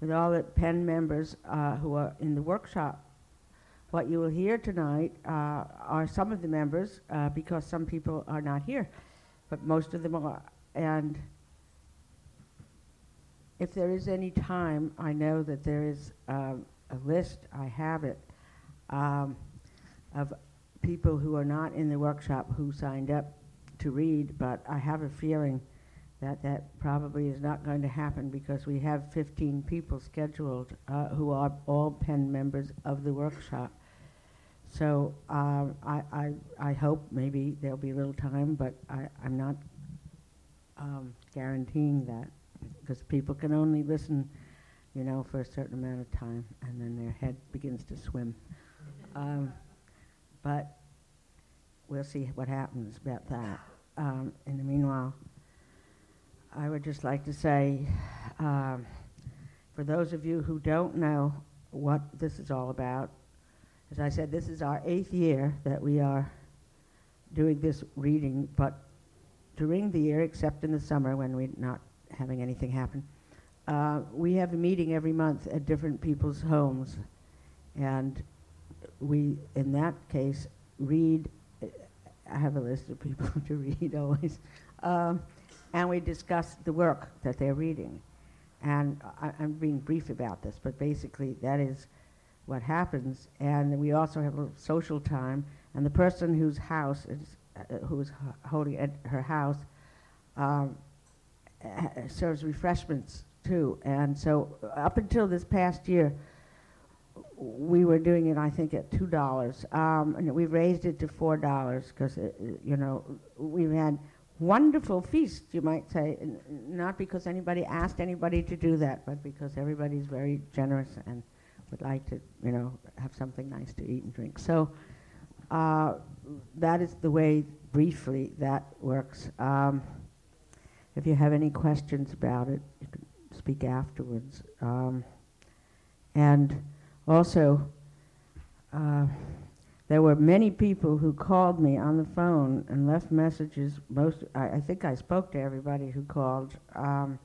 with all the Penn members who are in the workshop. What you will hear tonight are some of the members, because some people are not here, but most of them are. And if there is any time, I know that there is a list, I have it, of people who are not in the workshop who signed up to read, but I have a feeling that that probably is not going to happen because we have 15 people scheduled who are all Penn members of the workshop. So I hope maybe there'll be a little time, but I'm not guaranteeing that because people can only listen, you know, for a certain amount of time and then their head begins to swim. But we'll see what happens about that. In the meanwhile, I would just like to say, for those of you who don't know what this is all about, as I said, this is our 8th year that we are doing this reading, but during the year, except in the summer when we're not having anything happen, we have a meeting every month at different people's homes. And we, in that case, read. I have a list of people to read always. And we discuss the work that they're reading. And I'm being brief about this, but basically that is what happens. And we also have a little social time. And the person whose house is, who's holding at her house serves refreshments too. And so up until this past year, we were doing it, I think, at $2. And we raised it to $4 because, you know, we've had wonderful feast, you might say, not because anybody asked anybody to do that, but because everybody's very generous and would like to, you know, have something nice to eat and drink. So that is the way, briefly, that works. If you have any questions about it, you can speak afterwards. And also, there were many people who called me on the phone and left messages. I think I spoke to everybody who called, and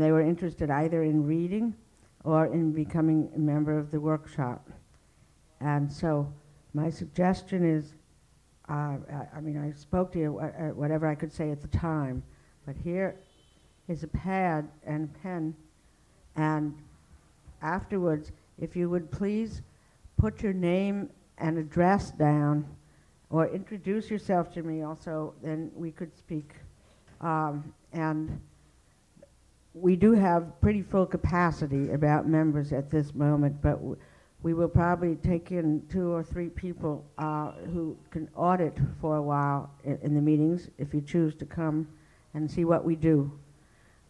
they were interested either in reading or in becoming a member of the workshop. And so my suggestion is, I mean, I spoke to you whatever I could say at the time, but here is a pad and a pen, and afterwards, if you would please put your name and address down, or introduce yourself to me also, then we could speak. And we do have pretty full capacity about members at this moment, but we will probably take in 2 or 3 people who can audit for a while in the meetings, if you choose to come and see what we do.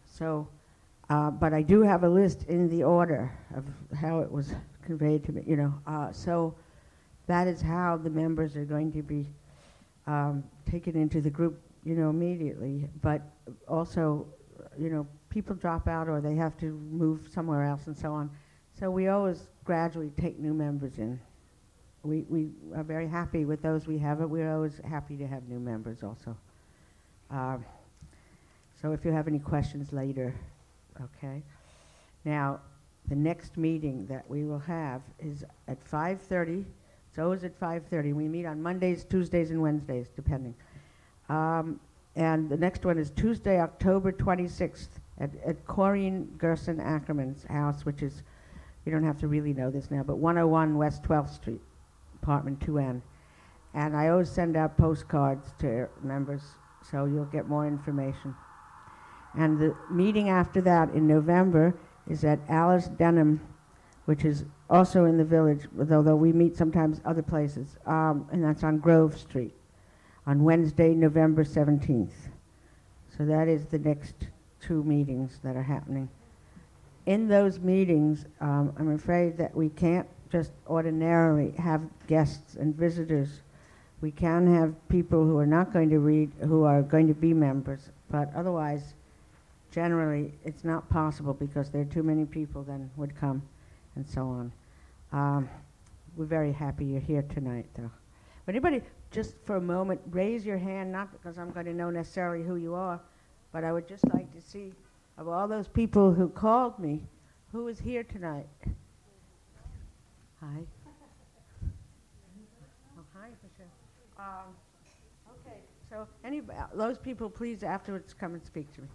So, but I do have a list in the order of how it was conveyed to me, you know, so that is how the members are going to be taken into the group, you know, immediately. But also, you know, people drop out or they have to move somewhere else and so on. So we always gradually take new members in. We are very happy with those we have, but we're always happy to have new members also. So if you have any questions later, okay. Now, the next meeting that we will have is at 5:30. So it's at 5:30. We meet on Mondays, Tuesdays, and Wednesdays, depending. And the next one is Tuesday, October 26th at Corinne Gerson Ackerman's house, which is, you don't have to really know this now, but 101 West 12th Street, apartment 2N. And I always send out postcards to members, so you'll get more information. And the meeting after that in November is at Alice Denham, which is also in the village, although we meet sometimes other places, and that's on Grove Street, on Wednesday, November 17th. So that is the next 2 meetings that are happening. In those meetings, I'm afraid that we can't just ordinarily have guests and visitors. We can have people who are not going to read, who are going to be members, but otherwise, generally, it's not possible because there are too many people then would come. And so on. We're very happy you're here tonight, though. But anybody, just for a moment, raise your hand, not because I'm going to know necessarily who you are, but I would just like to see, of all those people who called me, Who is here tonight? Hi. Oh, hi, for sure. Okay, so those people, please afterwards come and speak to me.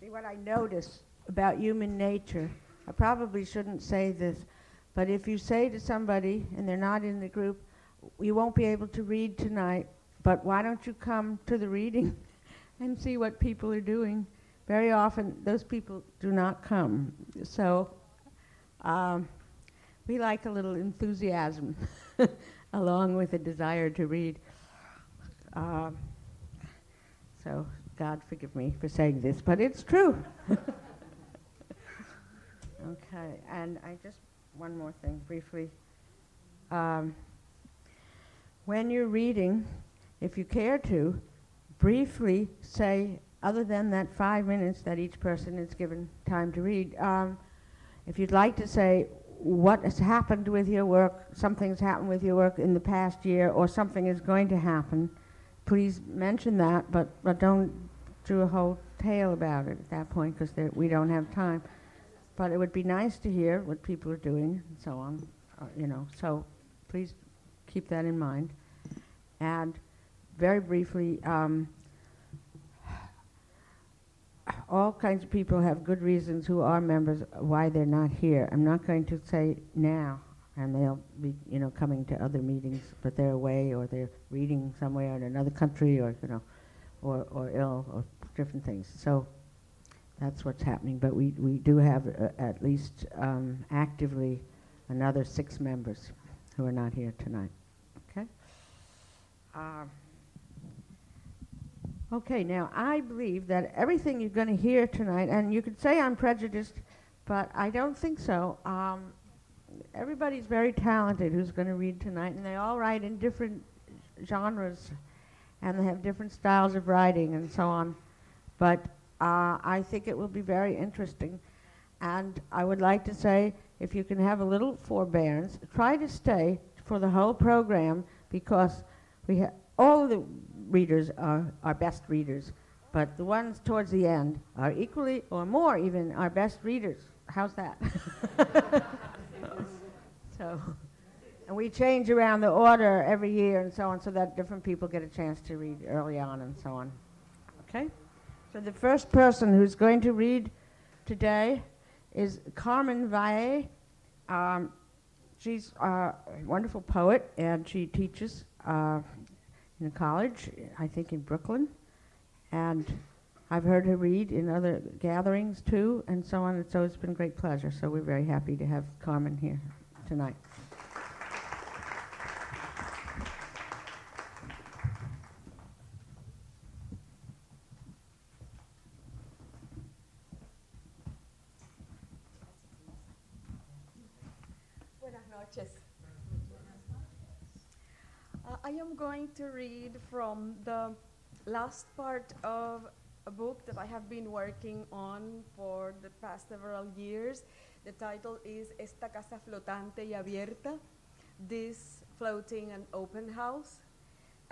See, what I notice about human nature, I probably shouldn't say this, but if you say to somebody and they're not in the group, you won't be able to read tonight, but why don't you come to the reading and see what people are doing? Very often, those people do not come. So we like a little enthusiasm along with a desire to read. So God forgive me for saying this, but it's true. Okay, and one more thing briefly. When you're reading, if you care to, briefly say, other than that 5 minutes that each person is given time to read, if you'd like to say what has happened with your work, something's happened with your work in the past year, or something is going to happen, please mention that, but don't do a whole tale about it at that point, because we don't have time. But it would be nice to hear what people are doing and so on, so please keep that in mind. And very briefly, all kinds of people have good reasons who are members why they're not here. I'm not going to say now, and they'll be, coming to other meetings, but they're away or they're reading somewhere in another country or, or ill or different things. So that's what's happening. But we do have at least actively another 6 members who are not here tonight. Okay? Okay, now I believe that everything you're going to hear tonight, and you could say I'm prejudiced, but I don't think so. Everybody's very talented who's going to read tonight, and they all write in different genres, and they have different styles of writing and so on. But I think it will be very interesting, and I would like to say, if you can have a little forbearance, try to stay for the whole program, because we all the readers are our best readers, but the ones towards the end are equally or more even our best readers. How's that? So, and we change around the order every year and so on, so that different people get a chance to read early on and so on. Okay? So the first person who's going to read today is Carmen Valle. She's a wonderful poet, and she teaches in a college, I think in Brooklyn. And I've heard her read in other gatherings too, and so on, and so it's been a great pleasure. So we're very happy to have Carmen here tonight. I am going to read from the last part of a book that I have been working on for the past several years. The title is Esta Casa Flotante y Abierta, This Floating and Open House.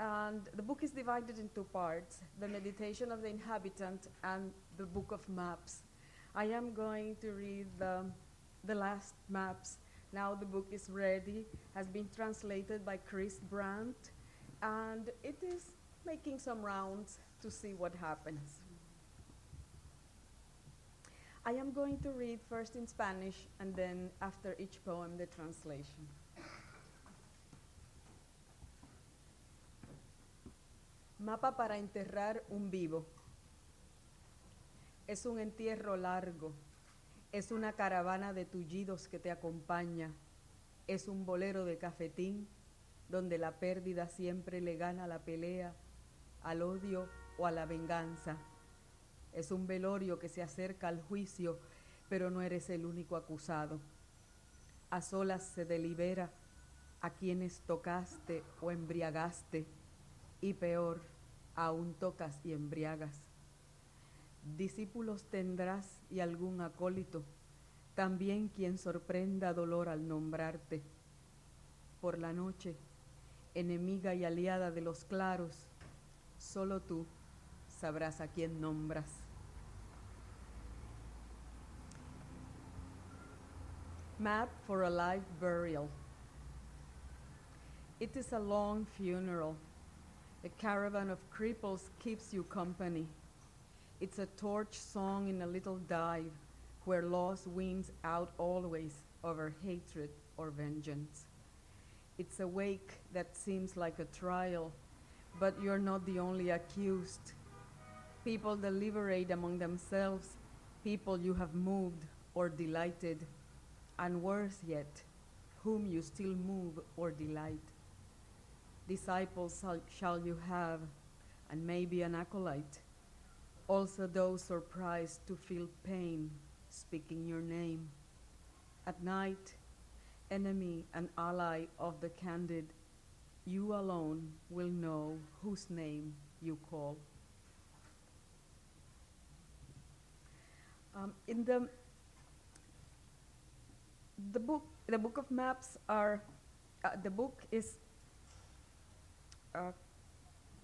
And the book is divided in 2 parts, The Meditation of the Inhabitant and the Book of Maps. I am going to read the last maps. Now the book is ready, has been translated by Chris Brandt, and it is making some rounds to see what happens. I am going to read first in Spanish, and then after each poem, the translation. Mapa para enterrar un vivo. Es un entierro largo. Es una caravana de tullidos que te acompaña, es un bolero de cafetín donde la pérdida siempre le gana la pelea, al odio o a la venganza. Es un velorio que se acerca al juicio, pero no eres el único acusado. A solas se delibera a quienes tocaste o embriagaste, y peor, aún tocas y embriagas. Discípulos tendrás y algún acólito, también quien sorprenda dolor al nombrarte. Por la noche, enemiga y aliada de los claros, solo tú sabrás a quién nombras. Map for a Live Burial. It is a long funeral. A caravan of cripples keeps you company. It's a torch song in a little dive where loss wins out always over hatred or vengeance. It's a wake that seems like a trial, but you're not the only accused. People deliberate among themselves, people you have moved or delighted, and worse yet, whom you still move or delight. Disciples shall you have, and maybe an acolyte, also those surprised to feel pain, speaking your name. At night, enemy and ally of the candid, you alone will know whose name you call. In the book of maps are, the book is,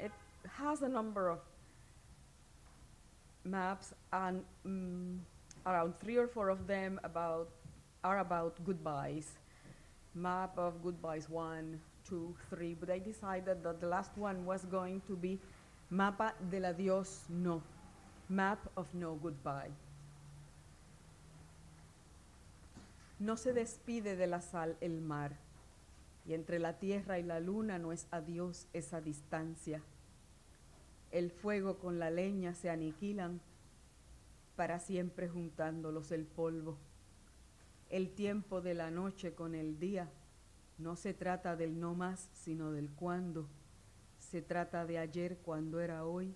it has a number of maps, and around 3 or 4 of them are about goodbyes. Map of goodbyes 1, 2, 3, but I decided that the last one was going to be Mapa del Adiós No, Map of No Goodbye. No se despide de la sal el mar, y entre la tierra y la luna no es adiós esa distancia. El fuego con la leña se aniquilan, para siempre juntándolos el polvo. El tiempo de la noche con el día, no se trata del no más, sino del cuándo. Se trata de ayer cuando era hoy,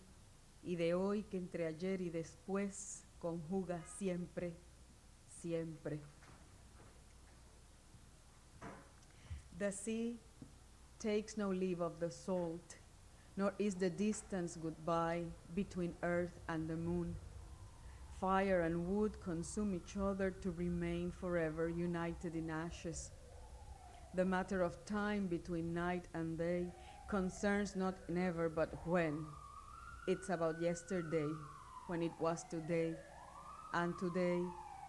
y de hoy que entre ayer y después conjuga siempre, siempre. The sea takes no leave of the salt, nor is the distance goodbye between earth and the moon. Fire and wood consume each other to remain forever united in ashes. The matter of time between night and day concerns not never but when. It's about yesterday, when it was today, and today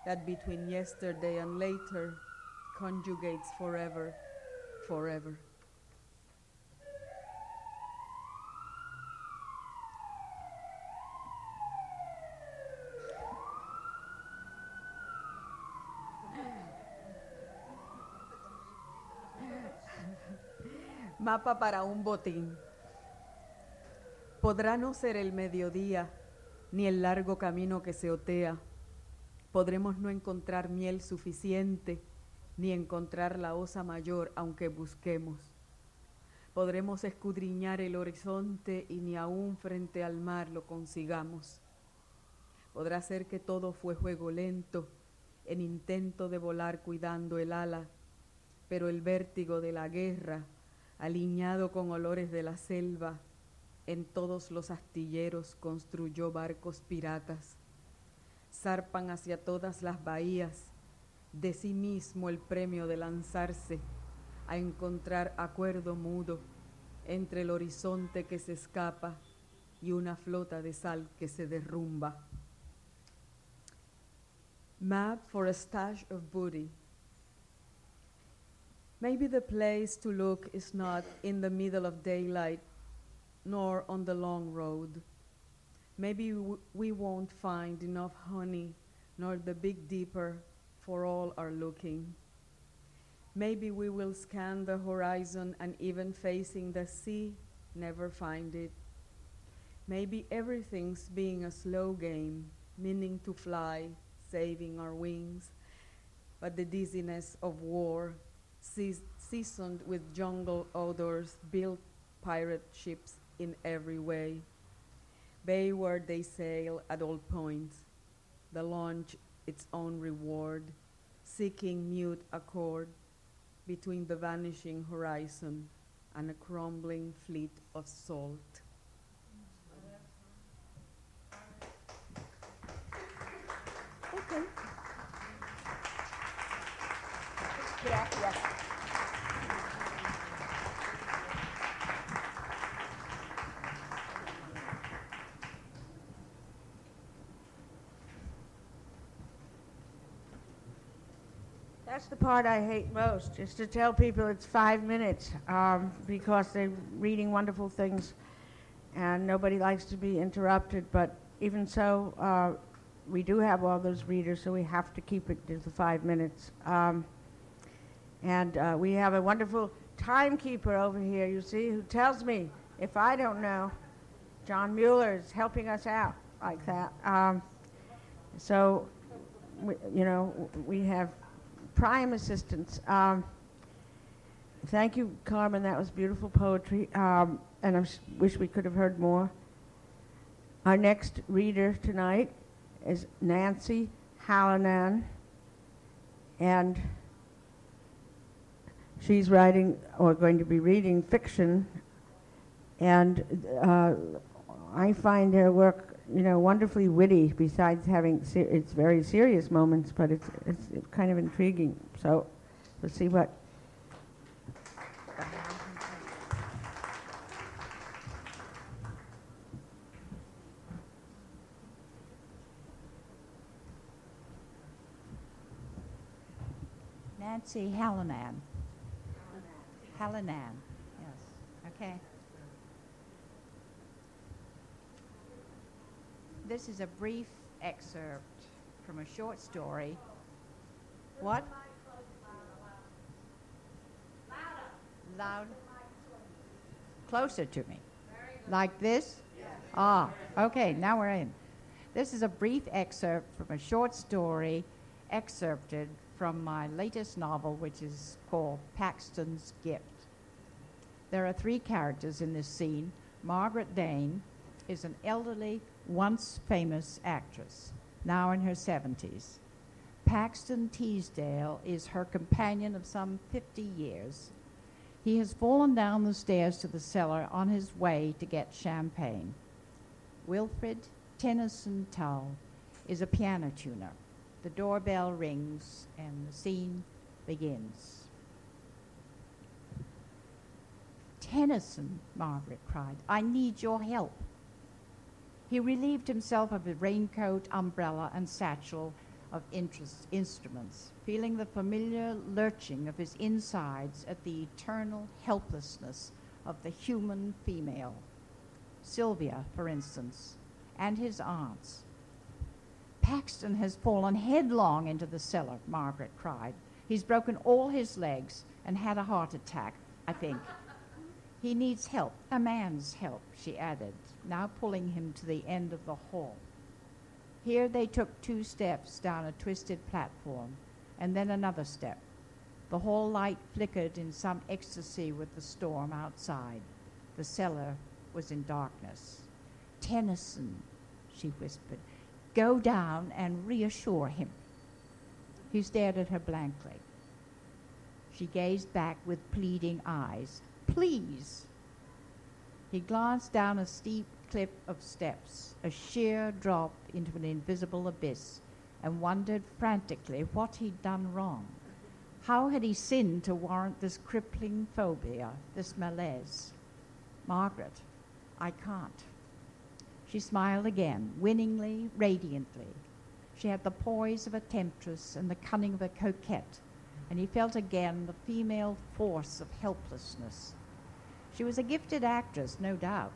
that between yesterday and later conjugates forever, forever. Mapa para un botín. Podrá no ser el mediodía, ni el largo camino que se otea. Podremos no encontrar miel suficiente, ni encontrar la osa mayor, aunque busquemos. Podremos escudriñar el horizonte y ni aún frente al mar lo consigamos. Podrá ser que todo fue juego lento, en intento de volar cuidando el ala, pero el vértigo de la guerra, aliñado con olores de la selva, en todos los astilleros construyó barcos piratas. Zarpan hacia todas las bahías, de sí mismo el premio de lanzarse a encontrar acuerdo mudo entre el horizonte que se escapa y una flota de sal que se derrumba. Map for a Stash of Booty. Maybe the place to look is not in the middle of daylight, nor on the long road. Maybe we won't find enough honey, nor the big dipper, for all are looking. Maybe we will scan the horizon and even facing the sea, never find it. Maybe everything's being a slow game, meaning to fly, saving our wings, but the dizziness of war, seasoned with jungle odors, built pirate ships in every way. Bayward they sail at all points, the launch its own reward, seeking mute accord between the vanishing horizon and a crumbling fleet of salt. Okay. Gracias. That's the part I hate most, is to tell people it's 5 minutes, because they're reading wonderful things and nobody likes to be interrupted. But even so, we do have all those readers, so we have to keep it to the 5 minutes. And we have a wonderful timekeeper over here, you see, who tells me if I don't know. John Mueller is helping us out like that. So, we have prime assistance. Thank you, Carmen. That was beautiful poetry, and I wish we could have heard more. Our next reader tonight is Nancy Hallinan, and she's writing or going to be reading fiction, and I find her work, wonderfully witty. Besides having it's very serious moments, but it's kind of intriguing. So let's see what. Nancy Hallinan. Hallinan, yes. Okay. This is a brief excerpt from a short story. What? Loud? Closer to me. Like this? Yeah. Ah, okay, now we're in. This is a brief excerpt from a short story excerpted from my latest novel, which is called Paxton's Gift. There are three characters in this scene. Margaret Dane is an elderly, once famous actress, now in her 70s. Paxton Teasdale is her companion of some 50 years. He has fallen down the stairs to the cellar on his way to get champagne. Wilfred Tennyson Tull is a piano tuner. The doorbell rings and the scene begins. "Tennyson," Margaret cried, "I need your help." He relieved himself of a raincoat, umbrella, and satchel of instruments, feeling the familiar lurching of his insides at the eternal helplessness of the human female, Sylvia, for instance, and his aunts. "Paxton has fallen headlong into the cellar," Margaret cried. "He's broken all his legs and had a heart attack, I think. He needs help, a man's help," she added, now pulling him to the end of the hall. Here they took 2 steps down a twisted platform, and then another step. The hall light flickered in some ecstasy with the storm outside. The cellar was in darkness. "Tennyson," she whispered, "go down and reassure him." He stared at her blankly. She gazed back with pleading eyes. "Please." He glanced down a steep cliff of steps, a sheer drop into an invisible abyss, and wondered frantically what he'd done wrong. How had he sinned to warrant this crippling phobia, this malaise? "Margaret, I can't." She smiled again, winningly, radiantly. She had the poise of a temptress and the cunning of a coquette, and he felt again the female force of helplessness. She was a gifted actress, no doubt,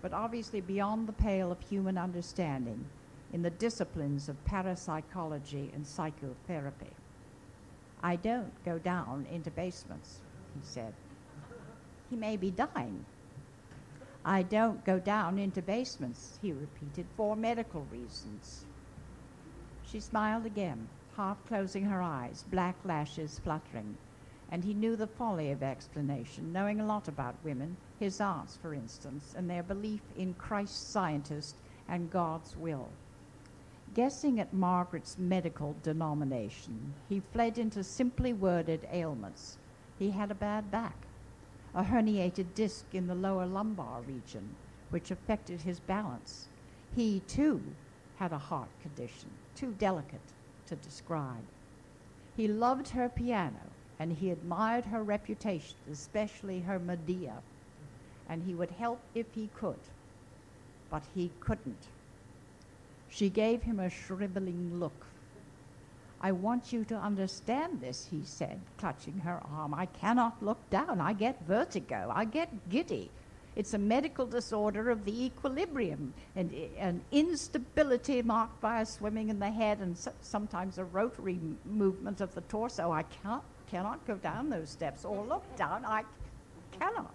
but obviously beyond the pale of human understanding in the disciplines of parapsychology and psychotherapy. "I don't go down into basements," he said. "He may be dying." "I don't go down into basements," he repeated, "for medical reasons." She smiled again, half closing her eyes, black lashes fluttering. And he knew the folly of explanation, knowing a lot about women, his aunts, for instance, and their belief in Christ's scientist and God's will. Guessing at Margaret's medical denomination, he fled into simply worded ailments. He had a bad back, a herniated disc in the lower lumbar region, which affected his balance. He, too, had a heart condition, too delicate to describe. He loved her piano, and he admired her reputation, especially her Medea, and he would help if he could, but he couldn't. She gave him a shriveling look. I want you to understand this, he said, clutching her arm. I cannot look down. I get vertigo. I get giddy. It's a medical disorder of the equilibrium, and an instability marked by a swimming in the head and sometimes a rotary movement of the torso. I cannot go down those steps or look down. I cannot.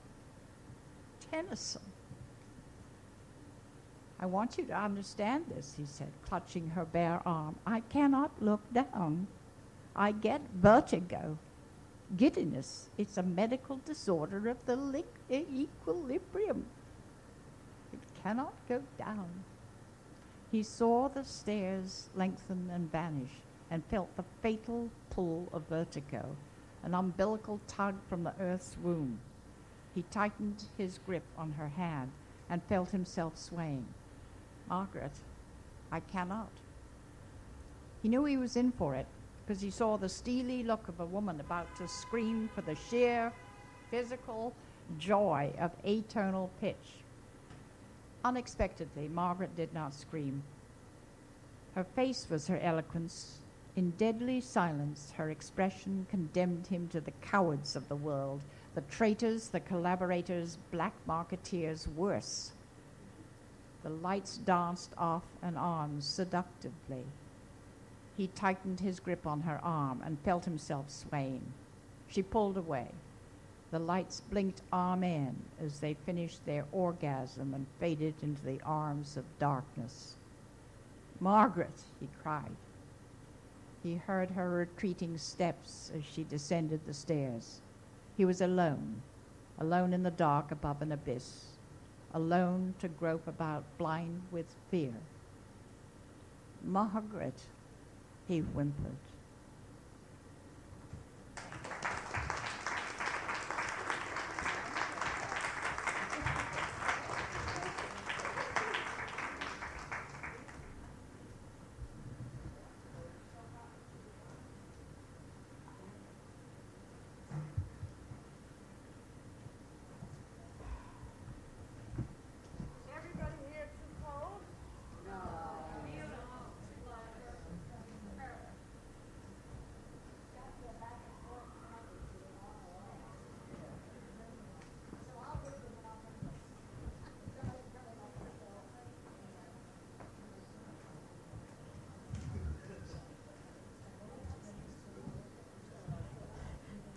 Tennyson. I want you to understand this, he said, clutching her bare arm. I cannot look down. I get vertigo, giddiness. It's a medical disorder of the equilibrium. It cannot go down. He saw the stairs lengthen and vanish and felt the fatal pull of vertigo, an umbilical tug from the earth's womb. He tightened his grip on her hand and felt himself swaying. Margaret, I cannot. He knew he was in for it because he saw the steely look of a woman about to scream for the sheer physical joy of atonal pitch. Unexpectedly, Margaret did not scream. Her face was her eloquence. In deadly silence, her expression condemned him to the cowards of the world, the traitors, the collaborators, black marketeers, worse. The lights danced off and on seductively. He tightened his grip on her arm and felt himself swaying. She pulled away. The lights blinked "Amen" as they finished their orgasm and faded into the arms of darkness. Margaret, he cried. He heard her retreating steps as she descended the stairs. He was alone, alone in the dark above an abyss, alone to grope about, blind with fear. Margaret, he whimpered.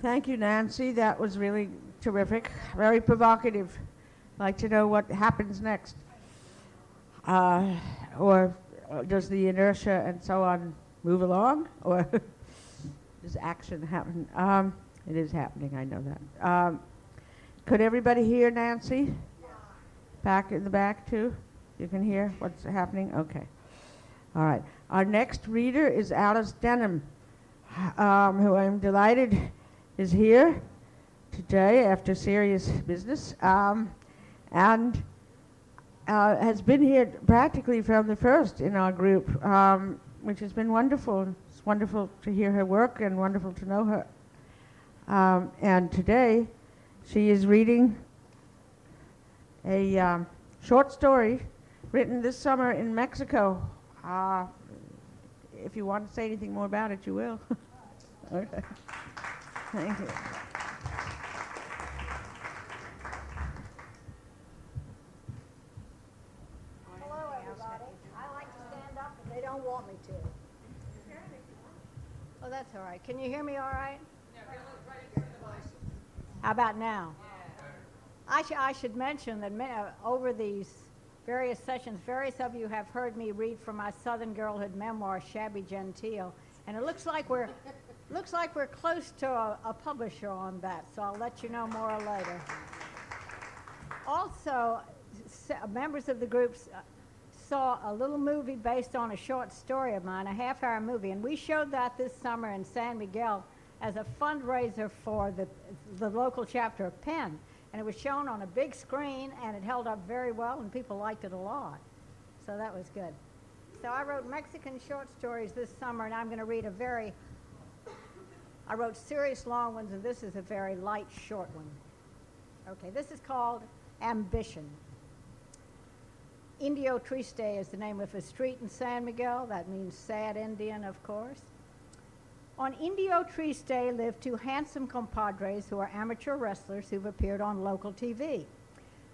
Thank you, Nancy. That was really terrific, very provocative. I'd like to know what happens next. Or does the inertia and so on move along? Or does action happen? It is happening, I know that. Could everybody hear Nancy? Yeah. Back in the back, too? You can hear what's happening? Okay. All right. Our next reader is Alice Denham, who I'm delighted is here today after serious business, and has been here practically from the first in our group, which has been wonderful. It's wonderful to hear her work and wonderful to know her. And today she is reading a short story written this summer in Mexico. If you want to say anything more about it, you will. Okay. Thank you. Hello, everybody. I like to stand up, but they don't want me to. Oh, that's all right. Can you hear me all right? How about now? I should mention that over these various sessions, various of you have heard me read from my Southern girlhood memoir, Shabby Genteel, and it looks like we're... Looks like we're close to a publisher on that, so I'll let you know more later. Also, members of the group saw a little movie based on a short story of mine, a half-hour movie, and we showed that this summer in San Miguel as a fundraiser for the local chapter of Penn, and it was shown on a big screen, and it held up very well, and people liked it a lot, so that was good. So I wrote Mexican short stories this summer, and I'm going to read I wrote serious long ones, and this is a very light short one. Okay, this is called Ambition. Indio Triste is the name of a street in San Miguel. That means sad Indian, of course. On Indio Tree's Day lived two handsome compadres who are amateur wrestlers who've appeared on local TV.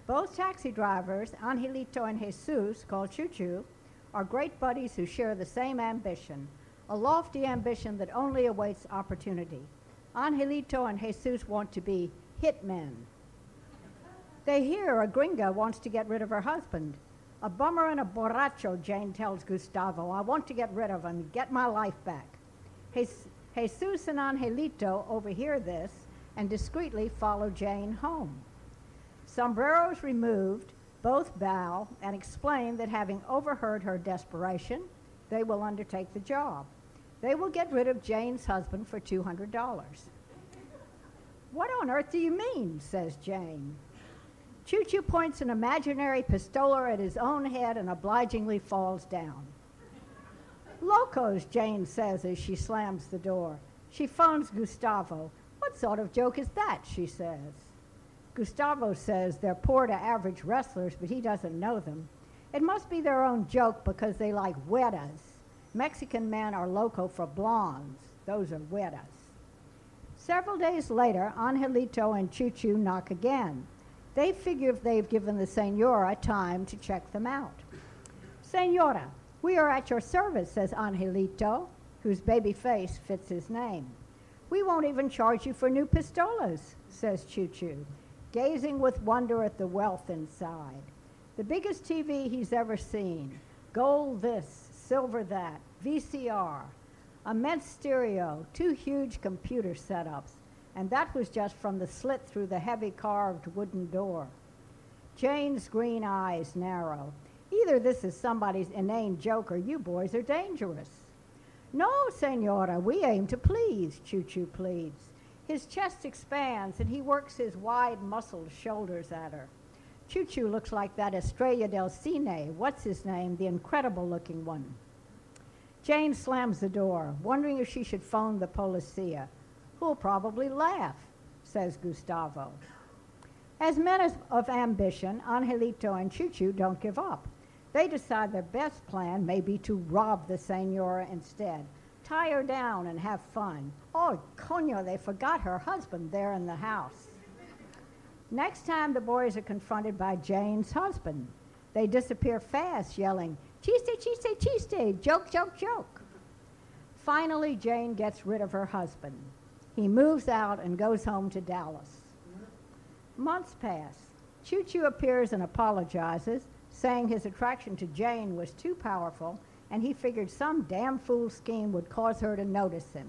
Both taxi drivers, Angelito and Jesus, called Choo Choo, are great buddies who share the same ambition, a lofty ambition that only awaits opportunity. Angelito and Jesus want to be hitmen. They hear a gringa wants to get rid of her husband. A bummer and a borracho, Jane tells Gustavo. I want to get rid of him, get my life back. Jesus and Angelito overhear this and discreetly follow Jane home. Sombreros removed, both bow and explain that having overheard her desperation, they will undertake the job. They will get rid of Jane's husband for $200. What on earth do you mean, says Jane. Choo Choo points an imaginary pistola at his own head and obligingly falls down. Locos, Jane says as she slams the door. She phones Gustavo. What sort of joke is that, she says. Gustavo says they're poor to average wrestlers, but he doesn't know them. It must be their own joke because they like hueras. Mexican men are loco for blondes. Those are hueras. Several days later, Angelito and Choo Choo knock again. They figure if they've given the senora time to check them out. Senora, we are at your service, says Angelito, whose baby face fits his name. We won't even charge you for new pistolas, says Choo Choo, gazing with wonder at the wealth inside. The biggest TV he's ever seen, gold this, silver that, VCR, immense stereo, two huge computer setups, and that was just from the slit through the heavy carved wooden door. Jane's green eyes narrow. Either this is somebody's inane joke or you boys are dangerous. No, senora, we aim to please, Choo Choo pleads. His chest expands, and he works his wide, muscled shoulders at her. Choo Choo looks like that Estrella del Cine, what's his name, the incredible-looking one. Jane slams the door, wondering if she should phone the policia, who'll probably laugh, says Gustavo. As men of ambition, Angelito and Choo Choo don't give up. They decide their best plan may be to rob the senora instead. Tie her down and have fun. Oh, coño, they forgot her husband there in the house. Next time, the boys are confronted by Jane's husband. They disappear fast, yelling, chiste, chiste, chiste, joke, joke, joke. Finally, Jane gets rid of her husband. He moves out and goes home to Dallas. Months pass. Choo Choo appears and apologizes, saying his attraction to Jane was too powerful and he figured some damn fool scheme would cause her to notice him.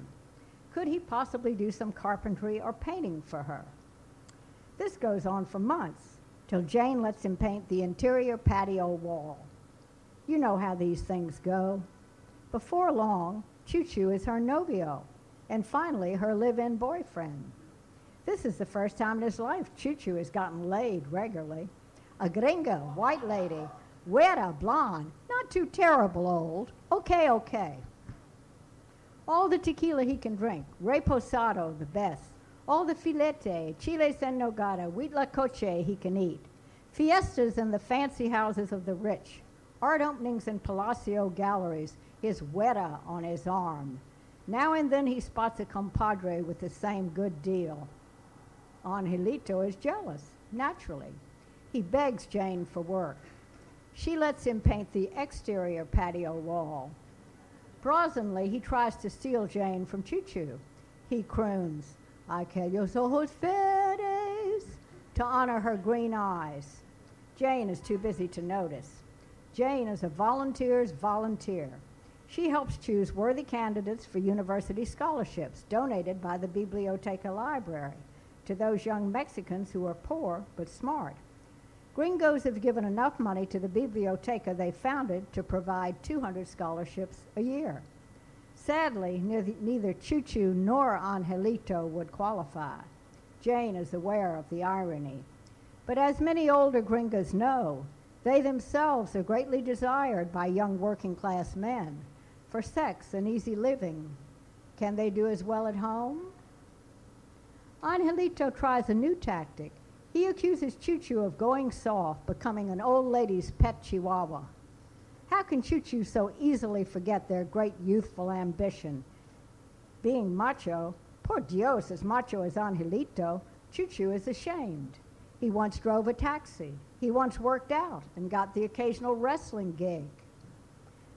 Could he possibly do some carpentry or painting for her? This goes on for months, till Jane lets him paint the interior patio wall. You know how these things go. Before long, Choo Choo is her novio, and finally her live-in boyfriend. This is the first time in his life Choo Choo has gotten laid regularly. A gringo, white lady, huera, blonde, not too terrible old. Okay, okay. All the tequila he can drink, reposado, the best. All the filete, chiles en nogada, huitlacoche he can eat. Fiestas in the fancy houses of the rich. Art openings in Palacio galleries, his huera on his arm. Now and then he spots a compadre with the same good deal. Angelito is jealous, naturally. He begs Jane for work. She lets him paint the exterior patio wall. Brazenly, he tries to steal Jane from Choo Choo. He croons, Aquellos ojos verdes, to honor her green eyes. Jane is too busy to notice. Jane is a volunteer's volunteer. She helps choose worthy candidates for university scholarships donated by the Biblioteca Library to those young Mexicans who are poor but smart. Gringos have given enough money to the biblioteca they founded to provide 200 scholarships a year. Sadly, neither Choo Choo nor Angelito would qualify. Jane is aware of the irony. But as many older gringos know, they themselves are greatly desired by young working-class men for sex and easy living. Can they do as well at home? Angelito tries a new tactic. He accuses Choo Choo of going soft, becoming an old lady's pet chihuahua. How can Choo Choo so easily forget their great youthful ambition? being macho, por Dios, as macho as Angelito, Choo-Choo is ashamed. He once drove a taxi. He once worked out and got the occasional wrestling gig.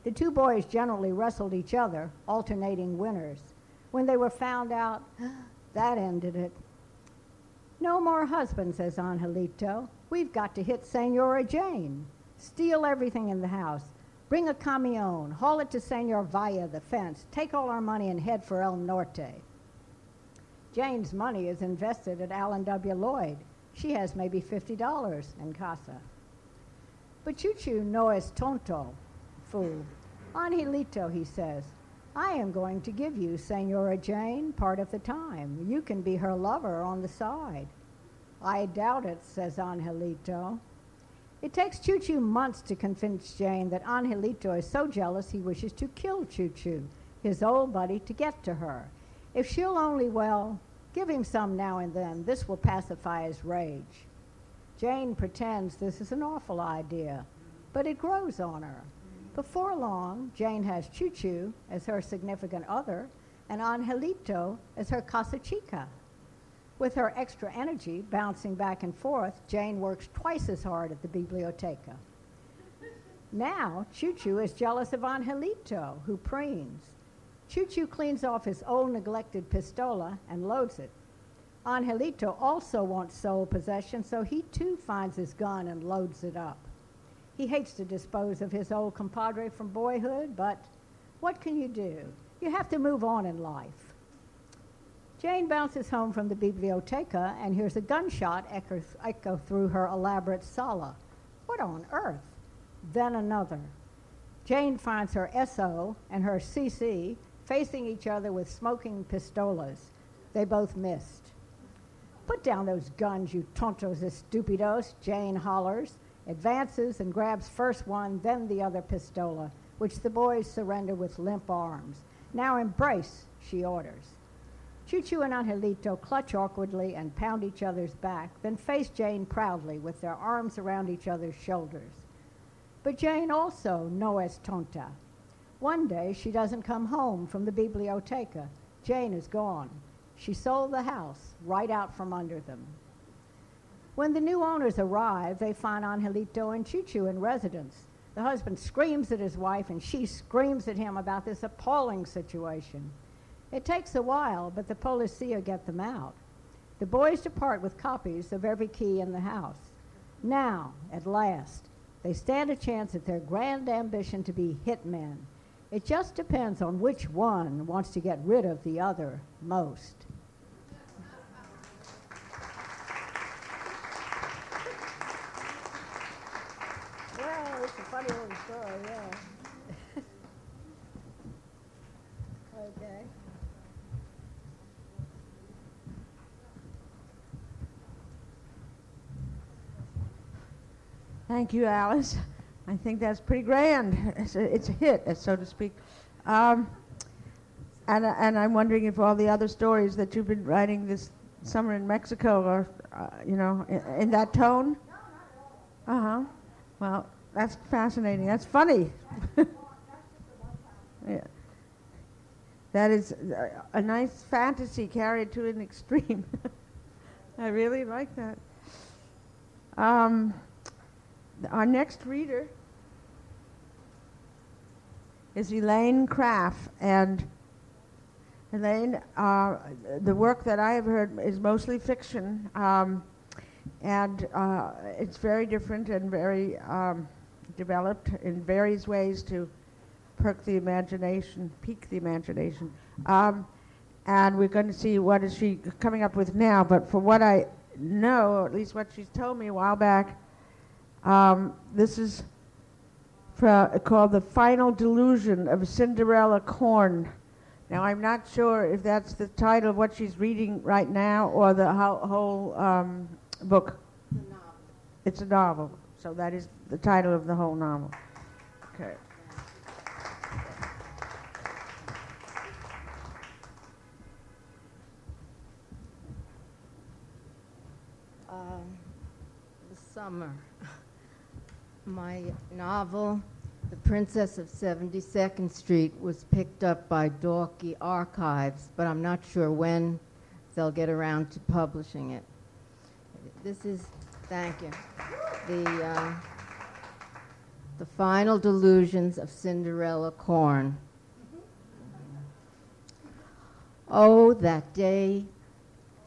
The two boys generally wrestled each other, alternating winners. When they were found out, that ended it. No more husbands, says Angelito. We've got to hit Senora Jane. Steal everything in the house. Bring a camion. Haul it to Senor Valle, the fence. Take all our money and head for El Norte. Jane's money is invested at Allen W. Lloyd. She has maybe $50 in casa. But Choo-Choo no es tonto, fool. Angelito, he says, I am going to give you Senora Jane part of the time. You can be her lover on the side. I doubt it, says Angelito. It takes Choo-Choo months to convince Jane that Angelito is so jealous he wishes to kill Choo-Choo, his old buddy, to get to her. If she'll only, well, give him some now and then. This will pacify his rage. Jane pretends this is an awful idea, but it grows on her. Before long, Jane has Choo-Choo as her significant other and Angelito as her casa chica. With her extra energy bouncing back and forth, Jane works twice as hard at the biblioteca. Now, Choo-Choo is jealous of Angelito, who preens. Choo-Choo cleans off his old neglected pistola and loads it. Angelito also wants sole possession, so he too finds his gun and loads it up. He hates to dispose of his old compadre from boyhood, but what can you do? You have to move on in life. Jane bounces home from the biblioteca and hears a gunshot echo through her elaborate sala. What on earth? Then another. Jane finds her SO and her CC facing each other with smoking pistolas. They both missed. Put down those guns, you tontos estupidos, Jane hollers, advances and grabs first one, then the other pistola, which the boys surrender with limp arms. Now embrace, she orders. Choo-Choo and Angelito clutch awkwardly and pound each other's back, then face Jane proudly with their arms around each other's shoulders. But Jane also no es tonta. One day, she doesn't come home from the biblioteca. Jane is gone. She sold the house right out from under them. When the new owners arrive, they find Angelito and Choo-Choo in residence. The husband screams at his wife, and she screams at him about this appalling situation. It takes a while, but the policia get them out. The boys depart with copies of every key in the house. Now, at last, they stand a chance at their grand ambition to be hitmen. It just depends on which one wants to get rid of the other most. Well, it's a funny little story, yeah. Okay. Thank you, Alice. I think that's pretty grand. It's a hit, so to speak. And I'm wondering if all the other stories that you've been writing this summer in Mexico are, in that tone? No, not at all. Uh-huh. Well, that's fascinating. That's funny. Yeah. That is a nice fantasy carried to an extreme. I really like that. Our next reader is Elaine Kraft, and Elaine, the work that I have heard is mostly fiction, and it's very different and very developed in various ways to pique the imagination. And we're going to see what is she coming up with now, but for what I know, or at least what she's told me a while back, this is called The Final Delusion of Cinderella Corn. Now, I'm not sure if that's the title of what she's reading right now or the whole book. It's a novel. It's a novel, so that is the title of the whole novel. Okay. The summer. My novel, The Princess of 72nd Street was picked up by Dorky Archives, but I'm not sure when they'll get around to publishing it. This is, thank you, the Final Delusions of Cinderella Corn. Oh, that day,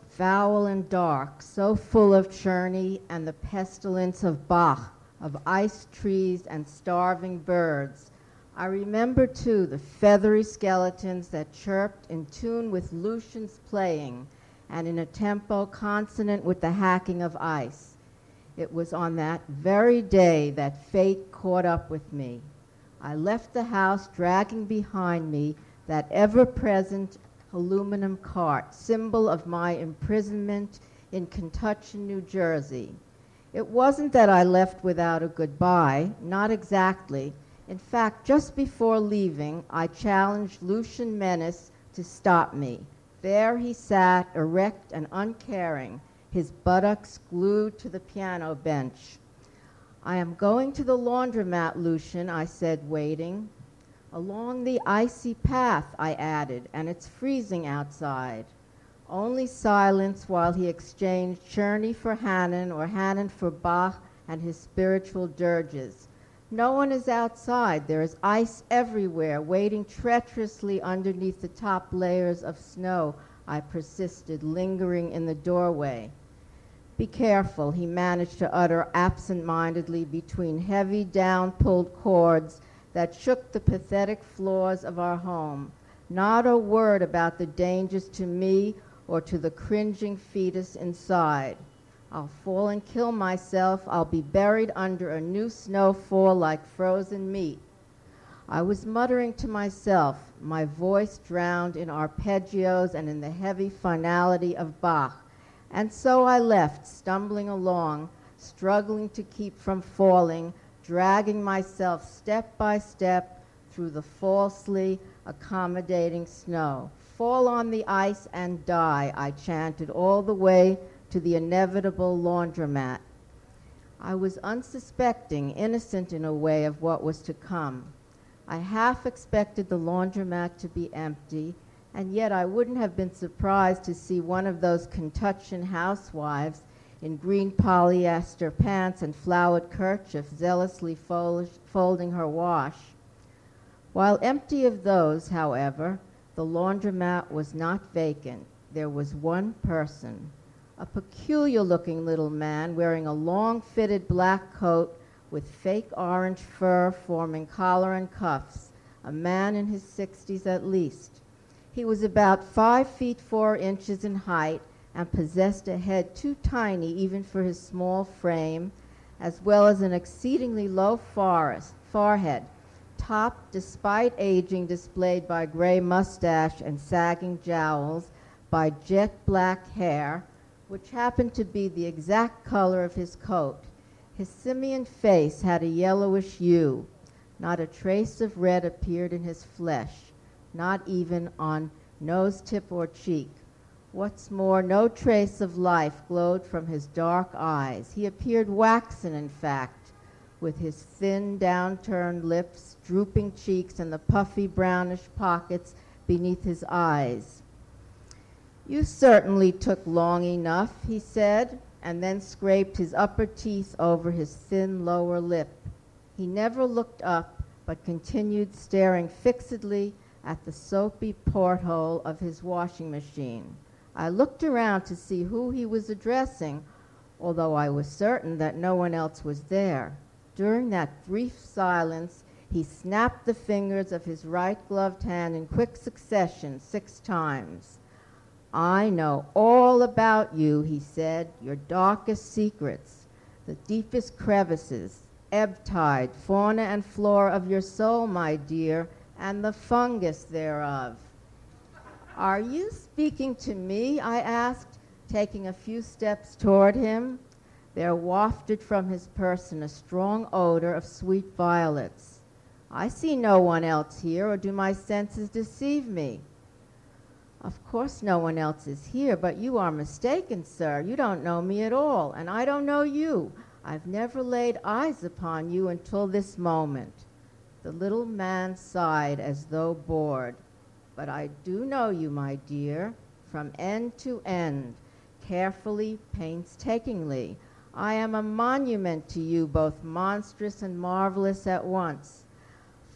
foul and dark, so full of journey and the pestilence of Bach, of iced trees and starving birds. I remember, too, the feathery skeletons that chirped in tune with Lucian's playing and in a tempo consonant with the hacking of ice. It was on that very day that fate caught up with me. I left the house dragging behind me that ever-present aluminum cart, symbol of my imprisonment in Kentucky, New Jersey. It wasn't that I left without a goodbye, not exactly. In fact, just before leaving, I challenged Lucian Menace to stop me. There he sat, erect and uncaring, his buttocks glued to the piano bench. "I am going to the laundromat, Lucian," I said, waiting. "Along the icy path," I added, "and it's freezing outside." Only silence while he exchanged Czerny for Hanan or Hanan for Bach and his spiritual dirges. "No one is outside. There is ice everywhere, waiting treacherously underneath the top layers of snow," I persisted, lingering in the doorway. "Be careful," he managed to utter absent-mindedly between heavy, down-pulled cords that shook the pathetic floors of our home. Not a word about the dangers to me or to the cringing fetus inside. "I'll fall and kill myself. I'll be buried under a new snowfall like frozen meat." I was muttering to myself, my voice drowned in arpeggios and in the heavy finality of Bach. And so I left, stumbling along, struggling to keep from falling, dragging myself step by step through the falsely accommodating snow. "Fall on the ice and die," I chanted all the way to the inevitable laundromat. I was unsuspecting, innocent in a way of what was to come. I half expected the laundromat to be empty, and yet I wouldn't have been surprised to see one of those Kentuckian housewives in green polyester pants and flowered kerchief, zealously folding her wash. While empty of those, however, the laundromat was not vacant. There was one person, a peculiar-looking little man wearing a long-fitted black coat with fake orange fur forming collar and cuffs, a man in his 60s at least. He was about 5 feet 4 inches in height and possessed a head too tiny even for his small frame, as well as an exceedingly low forehead, topped, despite aging displayed by gray mustache and sagging jowls, by jet black hair, which happened to be the exact color of his coat. His simian face had a yellowish hue. Not a trace of red appeared in his flesh, not even on nose tip or cheek. What's more, no trace of life glowed from his dark eyes. He appeared waxen, in fact, with his thin, downturned lips, drooping cheeks, and the puffy, brownish pockets beneath his eyes. "You certainly took long enough," he said, and then scraped his upper teeth over his thin lower lip. He never looked up, but continued staring fixedly at the soapy porthole of his washing machine. I looked around to see who he was addressing, although I was certain that no one else was there. During that brief silence, he snapped the fingers of his right gloved hand in quick succession 6 times. "I know all about you," he said, "your darkest secrets, the deepest crevices, ebb tide, fauna and flora of your soul, my dear, and the fungus thereof." "Are you speaking to me?" I asked, taking a few steps toward him. There wafted from his person a strong odor of sweet violets. "I see no one else here, or do my senses deceive me?" "Of course no one else is here, but you are mistaken, sir. You don't know me at all, and I don't know you. I've never laid eyes upon you until this moment." The little man sighed as though bored. But I do know you, my dear, from end to end, carefully, painstakingly. I am a monument to you, both monstrous and marvelous at once.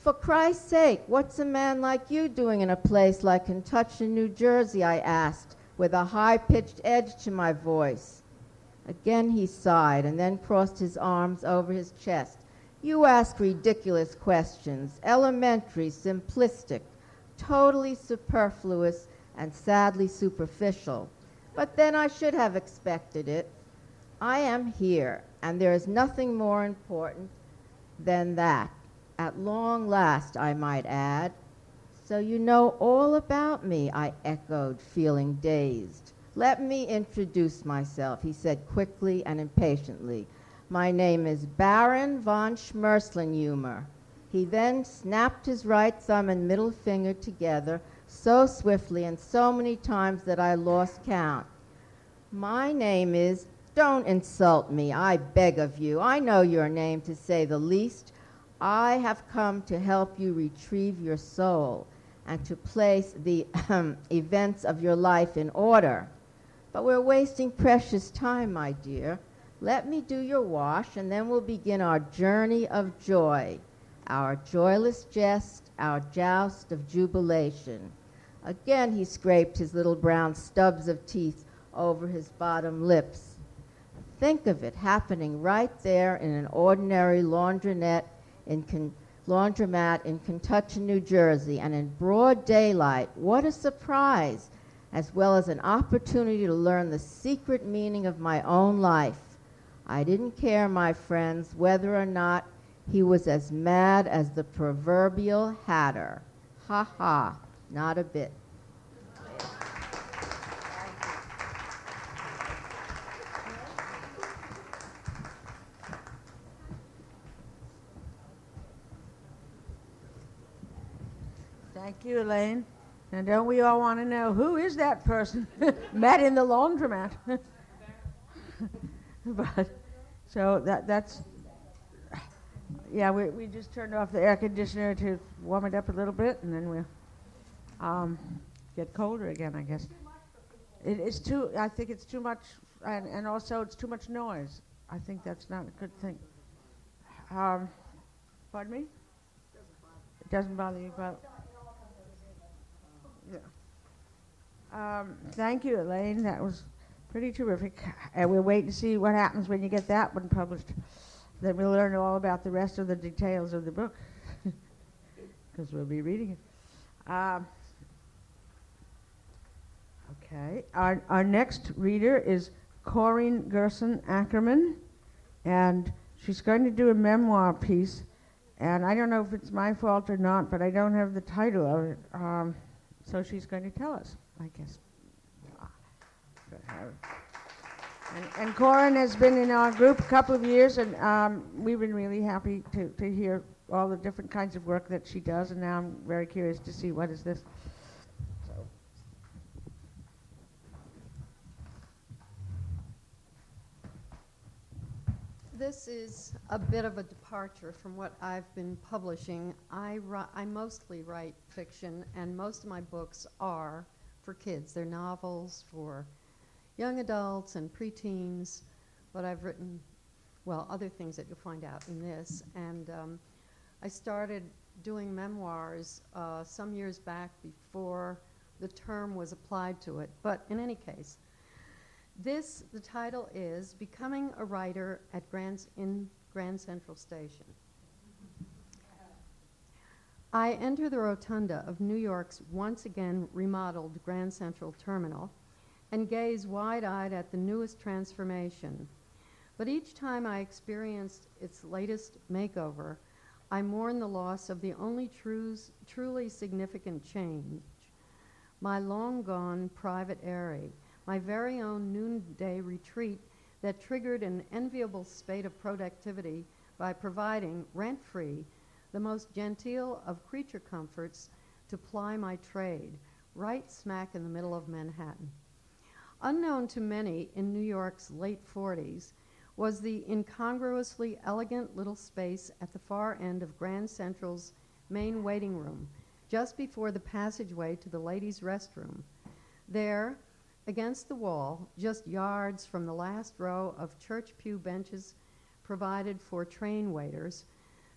For Christ's sake, what's a man like you doing in a place like Kentucky, New Jersey, I asked, with a high-pitched edge to my voice. Again he sighed and then crossed his arms over his chest. You ask ridiculous questions, elementary, simplistic, totally superfluous, and sadly superficial. But then I should have expected it. I am here, and there is nothing more important than that. At long last, I might add. So you know all about me, I echoed, feeling dazed. Let me introduce myself, he said quickly and impatiently. My name is Baron von Schmerzlingumer. He then snapped his right thumb and middle finger together so swiftly and so many times that I lost count. My name is... Don't insult me, I beg of you. I know your name, to say the least. I have come to help you retrieve your soul and to place the events of your life in order. But we're wasting precious time, my dear. Let me do your wash, and then we'll begin our journey of joy, our joyless jest, our joust of jubilation. Again he scraped his little brown stubs of teeth over his bottom lips. Think of it happening right there in an ordinary laundromat in Kentucky, New Jersey, and in broad daylight. What a surprise, as well as an opportunity to learn the secret meaning of my own life. I didn't care, my friends, whether or not he was as mad as the proverbial hatter. Ha ha, not a bit. Thank you, Elaine. And don't we all want to know, who is that person met in the laundromat? But so that's, yeah, we just turned off the air conditioner to warm it up a little bit, and then we'll get colder again, I guess. I think it's too much, and also it's too much noise. I think that's not a good thing. Pardon me? It doesn't bother you, but... Thank you, Elaine. That was pretty terrific. And we'll wait and see what happens when you get that one published. Then we'll learn all about the rest of the details of the book, because we'll be reading it. Okay. Our next reader is Corinne Gerson Ackerman, and she's going to do a memoir piece. And I don't know if it's my fault or not, but I don't have the title of it. So she's going to tell us, I guess. And Corinne has been in our group a couple of years, and we've been really happy to hear all the different kinds of work that she does, and now I'm very curious to see what is this. So. This is a bit of a departure from what I've been publishing. I mostly write fiction, and most of my books are for kids. They're novels for young adults and preteens, but I've written, well, other things that you'll find out in this. And I started doing memoirs some years back before the term was applied to it, but in any case, the title is Becoming a Writer at Grand Central Station. I enter the rotunda of New York's once again remodeled Grand Central Terminal and gaze wide-eyed at the newest transformation. But each time I experienced its latest makeover, I mourn the loss of the only truly significant change, my long-gone private airy, my very own noonday retreat that triggered an enviable spate of productivity by providing, rent-free, the most genteel of creature comforts to ply my trade, right smack in the middle of Manhattan. Unknown to many in New York's late 40s was the incongruously elegant little space at the far end of Grand Central's main waiting room, just before the passageway to the ladies' restroom. There, against the wall, just yards from the last row of church pew benches provided for train waiters,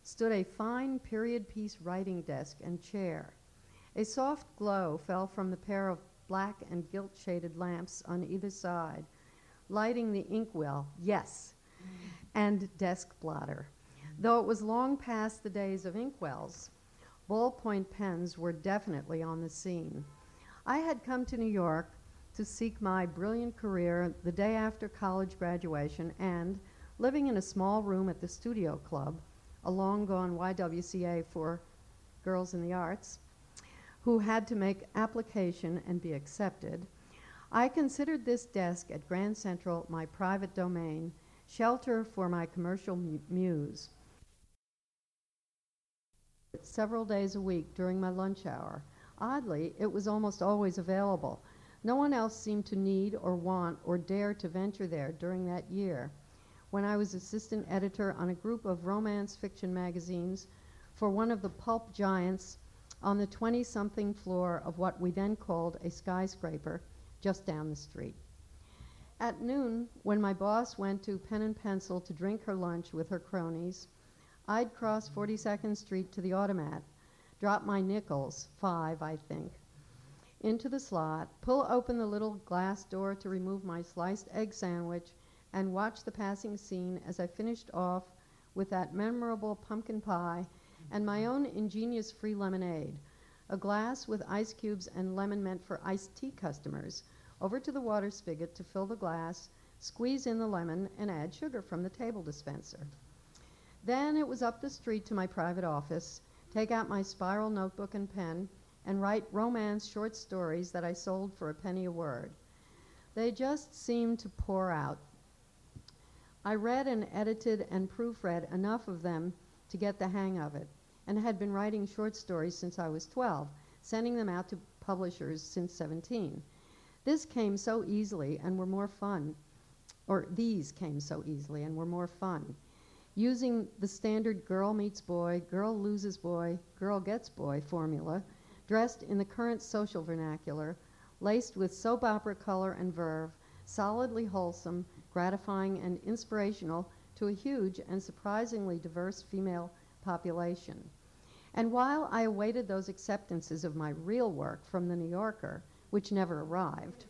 stood a fine period piece writing desk and chair. A soft glow fell from the pair of black and gilt-shaded lamps on either side, lighting the inkwell, yes, and desk blotter. Though it was long past the days of inkwells, ballpoint pens were definitely on the scene. I had come to New York to seek my brilliant career the day after college graduation, and, living in a small room at the Studio Club, a long-gone YWCA for girls in the arts, who had to make application and be accepted, I considered this desk at Grand Central my private domain, shelter for my commercial muse. Several days a week during my lunch hour. Oddly, it was almost always available. No one else seemed to need or want or dare to venture there during that year, when I was assistant editor on a group of romance fiction magazines for one of the pulp giants on the 20-something floor of what we then called a skyscraper just down the street. At noon, when my boss went to Pen and Pencil to drink her lunch with her cronies, I'd cross 42nd Street to the automat, drop my nickels, 5, I think, into the slot, pull open the little glass door to remove my sliced egg sandwich, and watch the passing scene as I finished off with that memorable pumpkin pie and my own ingenious free lemonade, a glass with ice cubes and lemon meant for iced tea customers, over to the water spigot to fill the glass, squeeze in the lemon, and add sugar from the table dispenser. Then it was up the street to my private office, take out my spiral notebook and pen, and write romance short stories that I sold for a penny a word. They just seemed to pour out. I read and edited and proofread enough of them to get the hang of it, and had been writing short stories since I was 12, sending them out to publishers since 17. These came so easily and were more fun. Using the standard girl meets boy, girl loses boy, girl gets boy formula, dressed in the current social vernacular, laced with soap opera color and verve, solidly wholesome, gratifying and inspirational to a huge and surprisingly diverse female population. And while I awaited those acceptances of my real work from the New Yorker, which never arrived,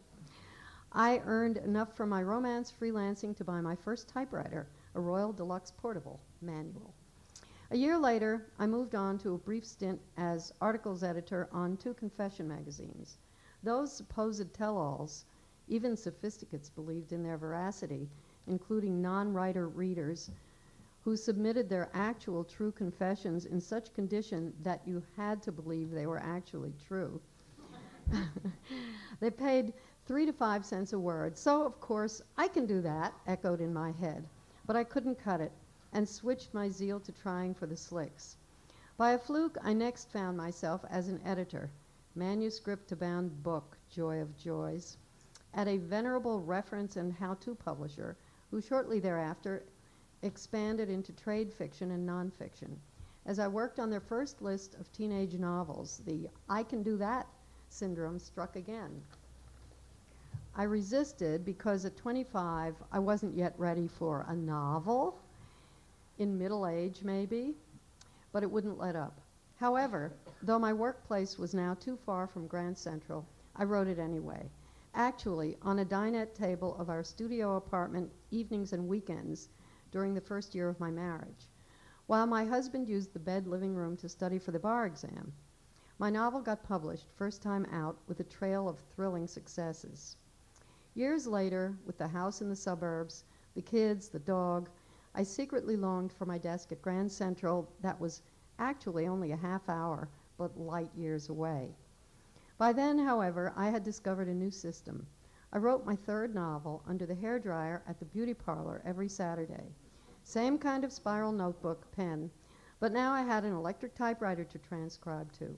I earned enough from my romance freelancing to buy my first typewriter, a Royal Deluxe Portable manual. A year later, I moved on to a brief stint as articles editor on 2 confession magazines. Those supposed tell-alls, even sophisticates believed in their veracity, including non-writer readers who submitted their actual true confessions in such condition that you had to believe they were actually true. They paid 3 to 5 cents a word, so of course I can do that, echoed in my head, but I couldn't cut it and switched my zeal to trying for the slicks. By a fluke, I next found myself as an editor, manuscript to bound book, joy of joys, at a venerable reference and how-to publisher who shortly thereafter expanded into trade fiction and nonfiction. As I worked on their first list of teenage novels, the I can do that syndrome struck again. I resisted because at 25, I wasn't yet ready for a novel, in middle age maybe, but it wouldn't let up. However, though my workplace was now too far from Grand Central, I wrote it anyway. Actually, on a dinette table of our studio apartment evenings and weekends during the first year of my marriage, while my husband used the bed living room to study for the bar exam. My novel got published, first time out, with a trail of thrilling successes. Years later, with the house in the suburbs, the kids, the dog, I secretly longed for my desk at Grand Central that was actually only a half hour, but light years away. By then, however, I had discovered a new system. I wrote my third novel under the hairdryer at the beauty parlor every Saturday. Same kind of spiral notebook pen, but now I had an electric typewriter to transcribe to.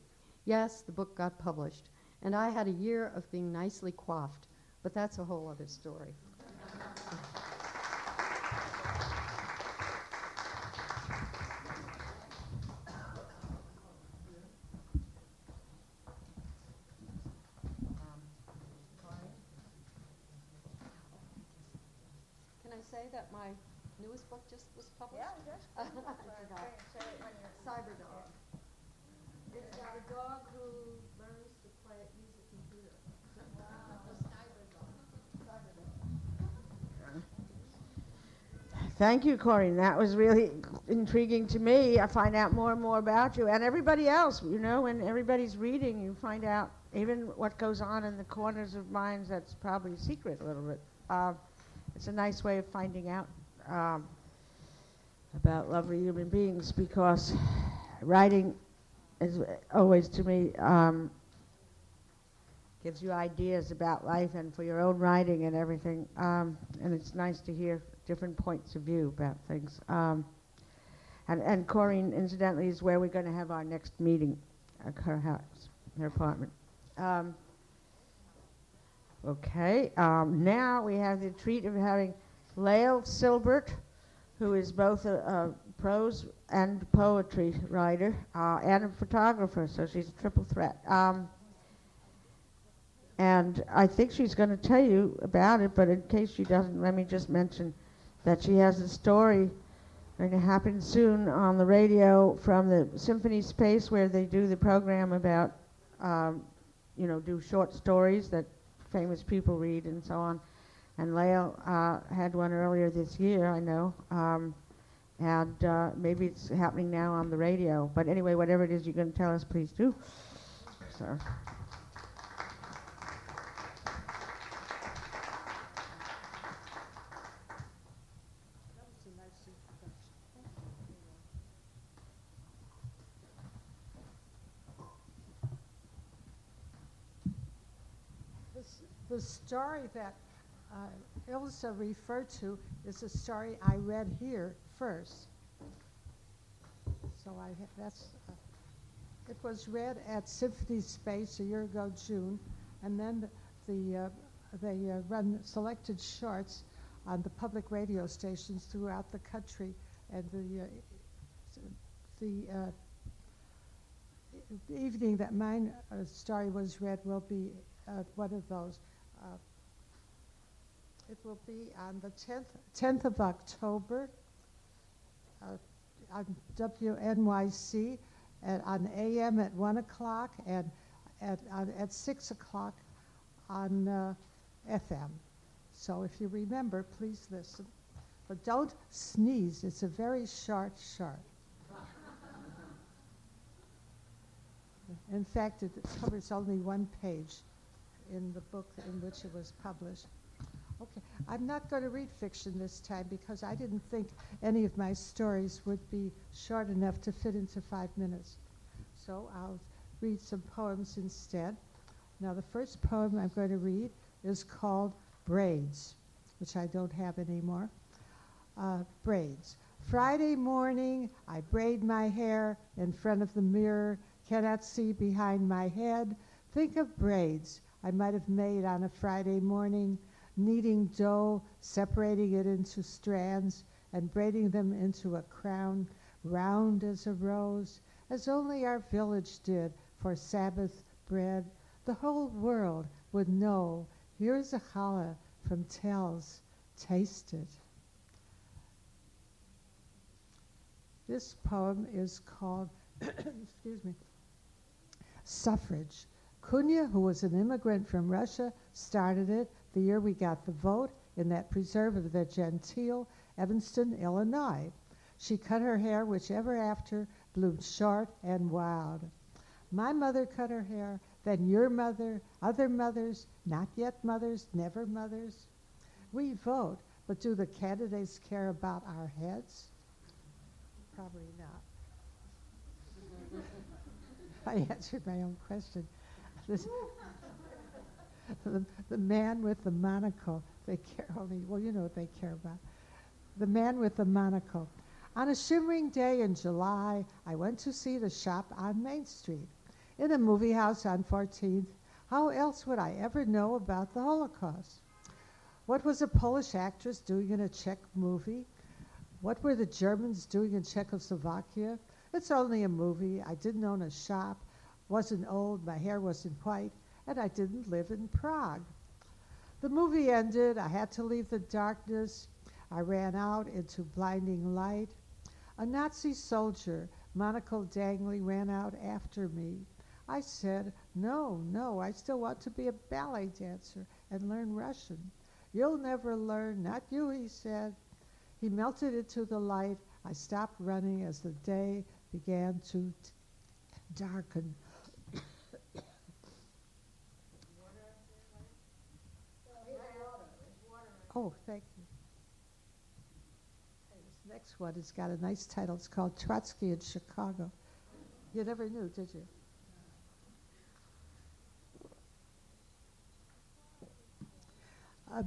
Yes, the book got published, and I had a year of being nicely coiffed, but that's a whole other story. say that my newest book just was published? Yeah, just Cyberdog. It's about a dog who learns to play use a computer. Thank you, Corinne. That was really intriguing to me. I find out more and more about you and everybody else. You know, when everybody's reading, you find out even what goes on in the corners of minds that's probably a secret a little bit. It's a nice way of finding out about lovely human beings, because writing is always, to me, gives you ideas about life and for your own writing and everything. And it's nice to hear different points of view about things. And Corinne, incidentally, is where we're going to have our next meeting, at her house, her apartment. Now we have the treat of having Lael Silbert, who is both a prose and poetry writer and a photographer, so she's a triple threat. And I think she's going to tell you about it, but in case she doesn't, let me just mention that she has a story going to happen soon on the radio from the Symphony Space, where they do the program about, do short stories that famous people read and so on. And Lael had one earlier this year, I know. Maybe it's happening now on the radio. But anyway, whatever it is you're going to tell us, please do. So. The story that Ilsa referred to is a story I read here first. So it was read at Symphony Space a year ago, June, and then they run selected shorts on the public radio stations throughout the country, and the evening that my story was read will be one of those. It will be on the 10th of October on WNYC, and on AM at 1 o'clock and at 6 o'clock on FM. So if you remember, please listen. But don't sneeze. It's a very short. In fact, it covers only one page in the book in which it was published. Okay, I'm not going to read fiction this time because I didn't think any of my stories would be short enough to fit into 5 minutes. So I'll read some poems instead. Now, the first poem I'm going to read is called Braids, which I don't have anymore. Braids. Friday morning, I braid my hair in front of the mirror, cannot see behind my head. Think of braids I might have made on a Friday morning, kneading dough, separating it into strands, and braiding them into a crown, round as a rose, as only our village did for Sabbath bread. The whole world would know, here's a challah from Telz, taste it. This poem is called, excuse me, Suffrage. Kunya, who was an immigrant from Russia, started it the year we got the vote in that preserve of the genteel, Evanston, Illinois. She cut her hair, whichever after bloomed short and wild. My mother cut her hair, then your mother, other mothers, not yet mothers, never mothers. We vote, but do the candidates care about our heads? Probably not. I answered my own question. The man with the monocle, they care only, well, you know what they care about. The man with the monocle. On a shimmering day in July, I went to see the shop on Main Street in a movie house on 14th. How else would I ever know about the Holocaust? What was a Polish actress doing in a Czech movie? What were the Germans doing in Czechoslovakia? It's only a movie. I didn't own a shop. Wasn't old, my hair wasn't white, and I didn't live in Prague. The movie ended, I had to leave the darkness. I ran out into blinding light. A Nazi soldier, monocle dangly, ran out after me. I said, no, I still want to be a ballet dancer and learn Russian. You'll never learn, not you, he said. He melted into the light. I stopped running as the day began to darken. Oh, thank you. And this next one has got a nice title. It's called Trotsky in Chicago. You never knew, did you?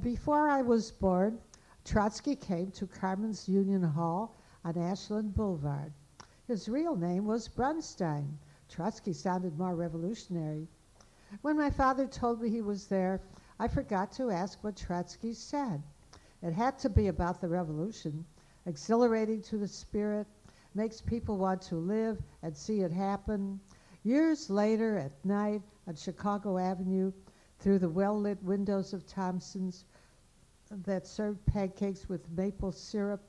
Before I was born, Trotsky came to Carmen's Union Hall on Ashland Boulevard. His real name was Brunstein. Trotsky sounded more revolutionary. When my father told me he was there, I forgot to ask what Trotsky said. It had to be about the revolution, exhilarating to the spirit, makes people want to live and see it happen. Years later, at night on Chicago Avenue, through the well-lit windows of Thompson's that served pancakes with maple syrup,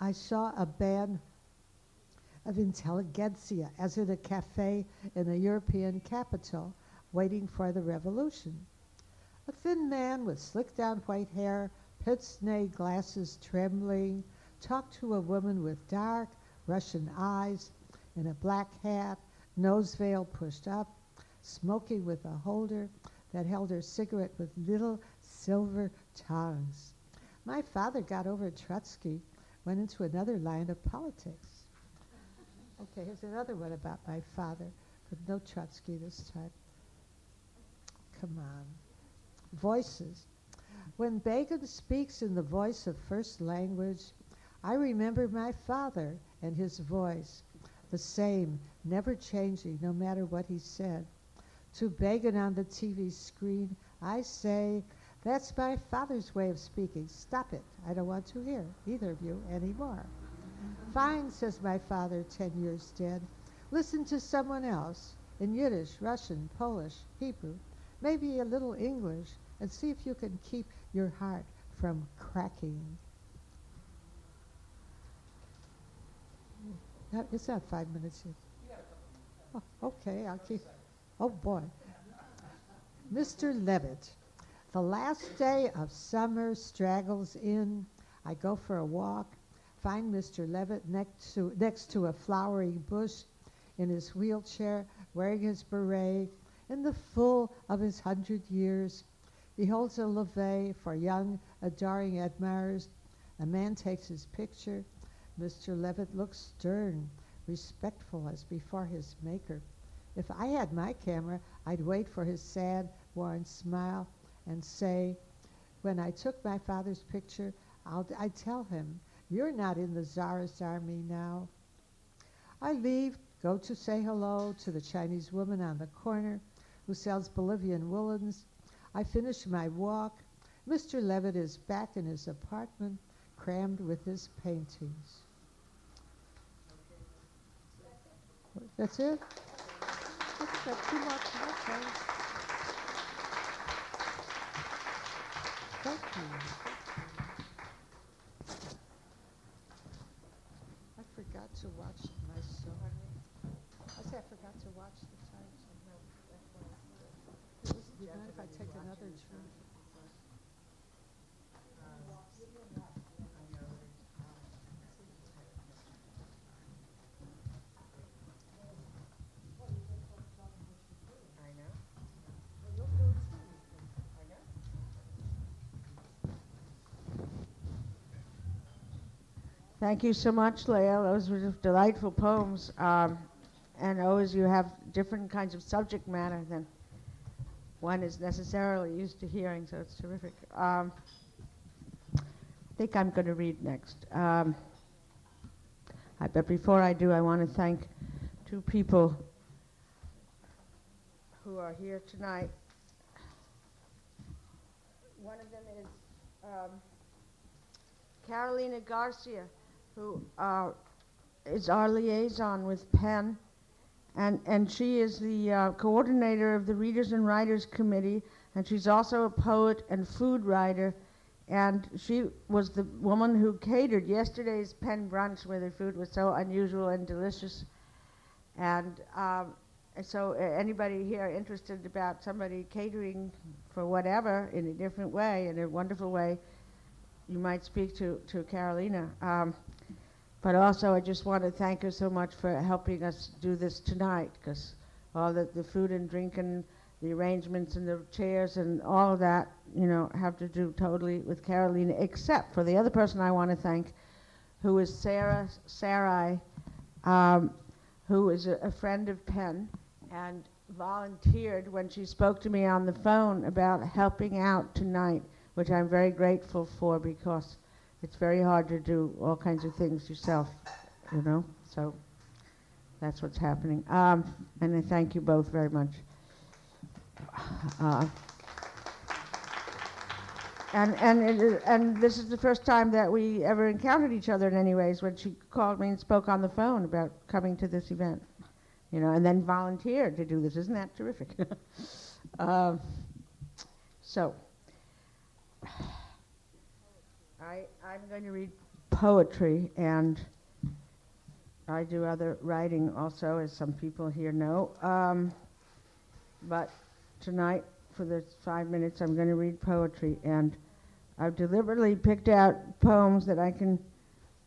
I saw a band of intelligentsia, as in a cafe in a European capital, waiting for the revolution. A thin man with slicked-down white hair, pince-nez glasses trembling, talked to a woman with dark Russian eyes in a black hat, nose veil pushed up, smoking with a holder that held her cigarette with little silver tongs. My father got over Trotsky, went into another line of politics. Okay, here's another one about my father, but no Trotsky this time. Come on. Voices. When Begin speaks in the voice of first language, I remember my father and his voice, the same, never changing, no matter what he said. To Begin on the TV screen, I say, that's my father's way of speaking. Stop it. I don't want to hear either of you anymore. Fine, says my father, 10 years dead. Listen to someone else in Yiddish, Russian, Polish, Hebrew, maybe a little English, and see if you can keep your heart from cracking. No, it's not 5 minutes yet. Oh, okay, I'll keep. Oh, boy. Mr. Levitt, the last day of summer straggles in. I go for a walk, find Mr. Levitt next to a flowering bush in his wheelchair, wearing his beret. In the full of his 100 years, he holds a levee for young, adoring admirers. A man takes his picture. Mr. Levitt looks stern, respectful as before his maker. If I had my camera, I'd wait for his sad, worn smile and say, when I took my father's picture, I'd tell him, you're not in the Tsarist army now. I leave, go to say hello to the Chinese woman on the corner, who sells Bolivian woolens. I finish my walk. Mr. Levitt is back in his apartment, crammed with his paintings. That's it? That's got too much. Thank you. I forgot to watch myself. I forgot to watch the time. Do you mind if I take another turn? Thank you so much, Lael. Those were delightful poems. And always you have different kinds of subject matter than one is necessarily used to hearing, so it's terrific. I think I'm going to read next. But before I do, I want to thank two people who are here tonight. One of them is Carolina Garcia, who is our liaison with Penn. And she is the coordinator of the Readers and Writers Committee, and she's also a poet and food writer, And she was the woman who catered yesterday's Penn brunch, where their food was so unusual and delicious. And so anybody here interested about somebody catering for whatever in a different way, in a wonderful way, you might speak to Carolina. But also I just want to thank her so much for helping us do this tonight, because all the food and drink and the arrangements and the chairs and all of that, you know, have to do totally with Carolina, except for the other person I want to thank, who is Sarah Sarai, who is a friend of Penn and volunteered when she spoke to me on the phone about helping out tonight, which I'm very grateful for, because it's very hard to do all kinds of things yourself, you know, so that's what's happening. And I thank you both very much. And this is the first time that we ever encountered each other in any ways, when she called me and spoke on the phone about coming to this event, you know, and then volunteered to do this. Isn't that terrific? So I'm going to read poetry, and I do other writing also, as some people here know. But tonight, for the 5 minutes, I'm going to read poetry, and I've deliberately picked out poems that I can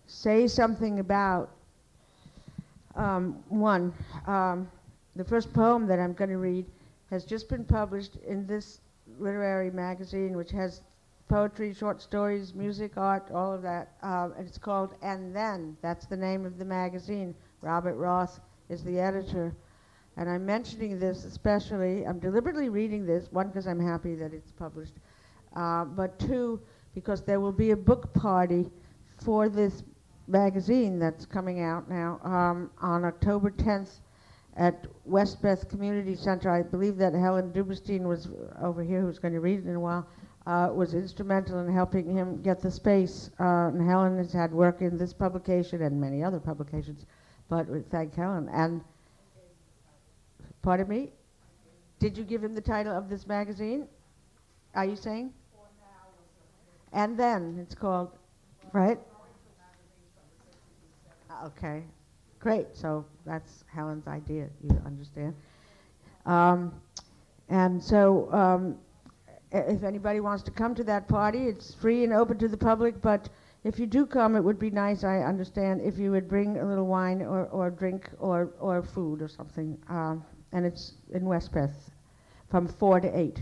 say something about. The first poem that I'm going to read has just been published in this literary magazine, which has poetry, short stories, music, art, all of that, and it's called And Then. That's the name of the magazine. Robert Roth is the editor. And I'm mentioning this especially, I'm deliberately reading this, one, because I'm happy that it's published, but two, because there will be a book party for this magazine that's coming out now on October 10th at Westbeth Community Center. I believe that Helen Duberstein was over here, who's going to read it in a while, was instrumental in helping him get the space. And Helen has had work in this publication and many other publications, but we thank Helen. And pardon me? Did you give him the title of this magazine? Are you saying? And Then, it's called, right? Okay, great. So that's Helen's idea, you understand. And so if anybody wants to come to that party, it's free and open to the public, but if you do come, it would be nice, I understand, if you would bring a little wine or drink or food or something. And it's in Westbeth from 4 to 8,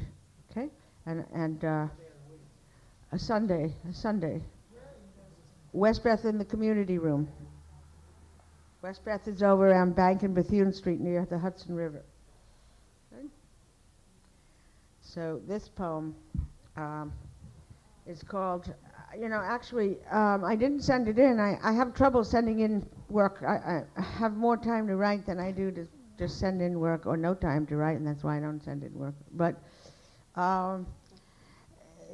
okay? And a Sunday. Westbeth in the community room. Westbeth is over around Bank and Bethune Street near the Hudson River. Okay. So this poem is called, you know, actually, I didn't send it in. I have trouble sending in work. I have more time to write than I do to just send in work, or no time to write, and that's why I don't send in work. But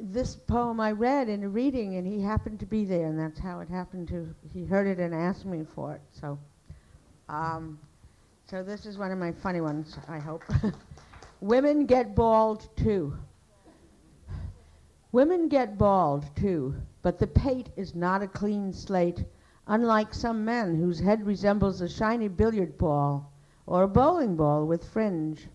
this poem I read in a reading, and he happened to be there, and that's how it happened to. He heard it and asked me for it. So this is one of my funny ones, I hope. Women get bald too. Women get bald too, but the pate is not a clean slate, unlike some men whose head resembles a shiny billiard ball or a bowling ball with fringe.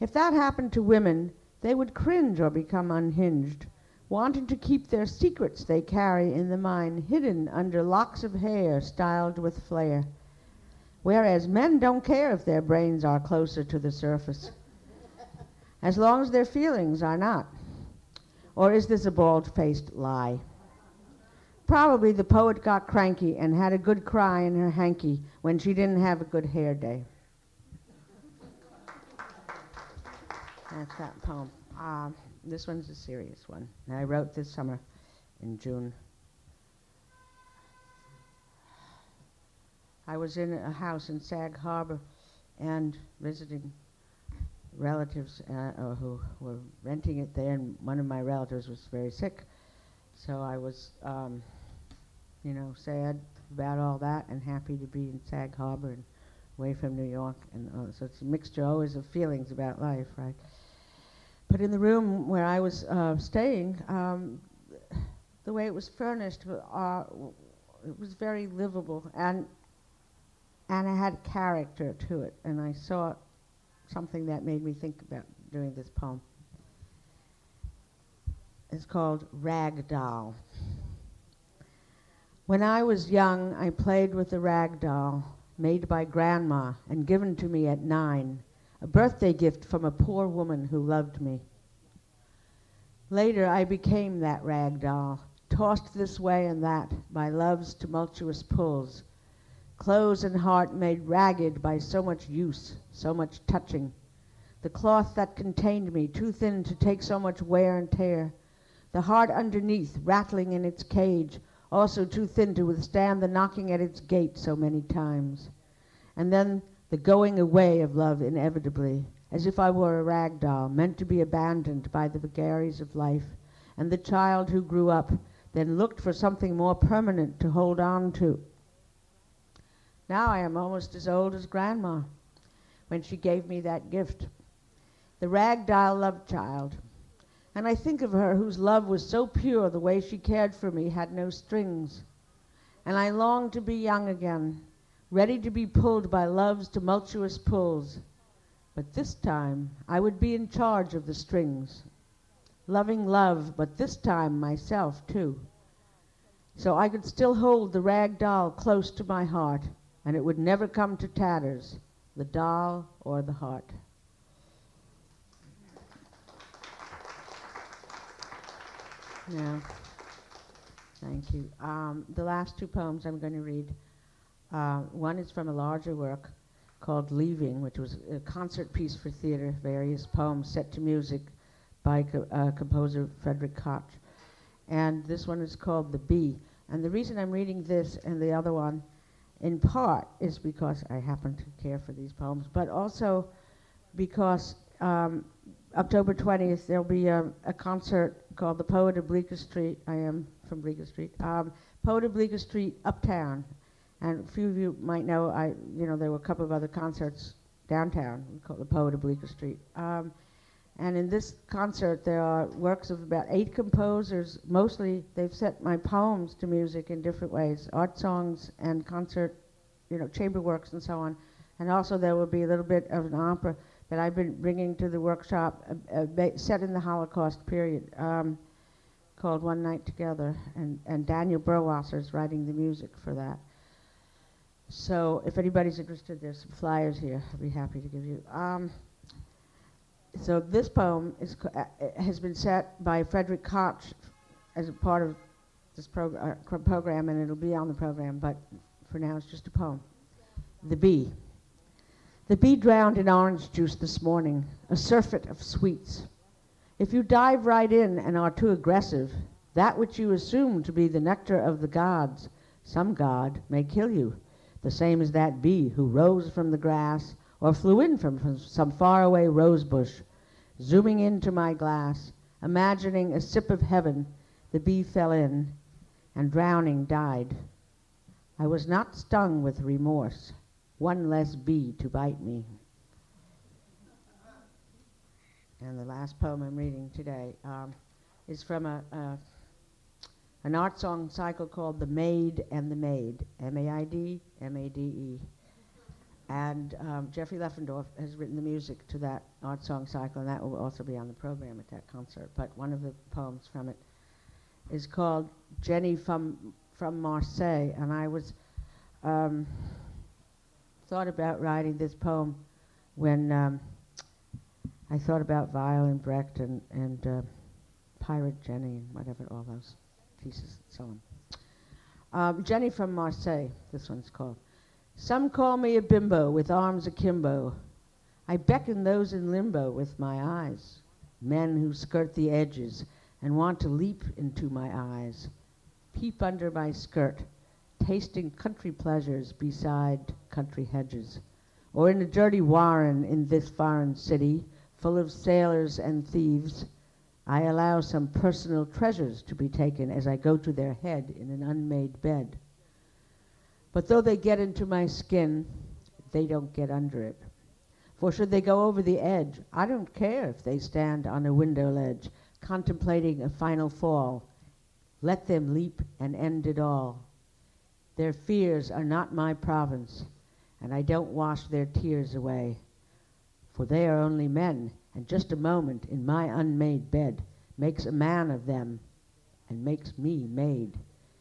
If that happened to women, they would cringe or become unhinged, wanting to keep their secrets they carry in the mind hidden under locks of hair styled with flair, whereas men don't care if their brains are closer to the surface, as long as their feelings are not. Or is this a bald-faced lie? Probably the poet got cranky and had a good cry in her hanky when she didn't have a good hair day. That's that poem. This one's a serious one. I wrote this summer in June. I was in a house in Sag Harbor and visiting relatives who were renting it there, and one of my relatives was very sick. So I was, you know, sad about all that and happy to be in Sag Harbor and away from New York. And so it's a mixture always of feelings about life, right? But in the room where I was staying, the way it was furnished, it was very livable, and it had character to it, and I saw something that made me think about doing this poem. It's called Rag Doll. When I was young, I played with the rag doll made by Grandma and given to me at 9, a birthday gift from a poor woman who loved me. Later, I became that rag doll, tossed this way and that by love's tumultuous pulls, clothes and heart made ragged by so much use, so much touching, the cloth that contained me too thin to take so much wear and tear, the heart underneath rattling in its cage, also too thin to withstand the knocking at its gate so many times, and then the going away of love inevitably, as if I were a rag doll meant to be abandoned by the vagaries of life, and the child who grew up then looked for something more permanent to hold on to. Now I am almost as old as Grandma when she gave me that gift, the rag doll love child. And I think of her whose love was so pure, the way she cared for me had no strings. And I long to be young again, ready to be pulled by love's tumultuous pulls. But this time, I would be in charge of the strings, loving love, but this time myself too. So I could still hold the rag doll close to my heart, and it would never come to tatters, the doll or the heart. Yeah. Thank you. The last two poems I'm going to read, one is from a larger work called Leaving, which was a concert piece for theater, various poems set to music by composer Frederick Koch. And this one is called The Bee. And the reason I'm reading this and the other one, in part, is because I happen to care for these poems, but also because October 20th, there'll be a concert called The Poet of Bleecker Street. I am from Bleecker Street. Poet of Bleecker Street, Uptown. And a few of you might know, there were a couple of other concerts downtown called The Poet of Bleecker Street. And in this concert, there are works of about 8 composers. Mostly, they've set my poems to music in different ways, art songs and concert, chamber works and so on. And also, there will be a little bit of an opera that I've been bringing to the workshop, set in the Holocaust period, called One Night Together. And Daniel Burwasser's writing the music for that. So if anybody's interested, there's some flyers here. I'd be happy to give you. So this poem has been set by Frederick Koch as a part of this program, and it'll be on the program, but for now it's just a poem. The Bee. The bee drowned in orange juice this morning, a surfeit of sweets. If you dive right in and are too aggressive, that which you assume to be the nectar of the gods, some god, may kill you, the same as that bee who rose from the grass or flew in from some faraway rose bush, zooming into my glass, imagining a sip of heaven. The bee fell in, and drowning died. I was not stung with remorse, one less bee to bite me. And the last poem I'm reading today is from an art song cycle called The Maid and the Maid, M-A-I-D, M-A-D-E. And Jeffrey Leffendorf has written the music to that art song cycle, and that will also be on the program at that concert. But one of the poems from it is called Jenny from Marseille. And I was thought about writing this poem when I thought about Violin Brecht and Pirate Jenny and whatever, all those pieces and so on. Jenny from Marseille, this one's called. Some call me a bimbo with arms akimbo. I beckon those in limbo with my eyes, men who skirt the edges and want to leap into my eyes, peep under my skirt, tasting country pleasures beside country hedges, or in a dirty warren in this foreign city, full of sailors and thieves. I allow some personal treasures to be taken as I go to their head in an unmade bed. But though they get into my skin, they don't get under it. For should they go over the edge, I don't care if they stand on a window ledge, contemplating a final fall, Let them leap and end it all. Their fears are not my province, and I don't wash their tears away. For they are only men, and just a moment in my unmade bed makes a man of them and makes me maid,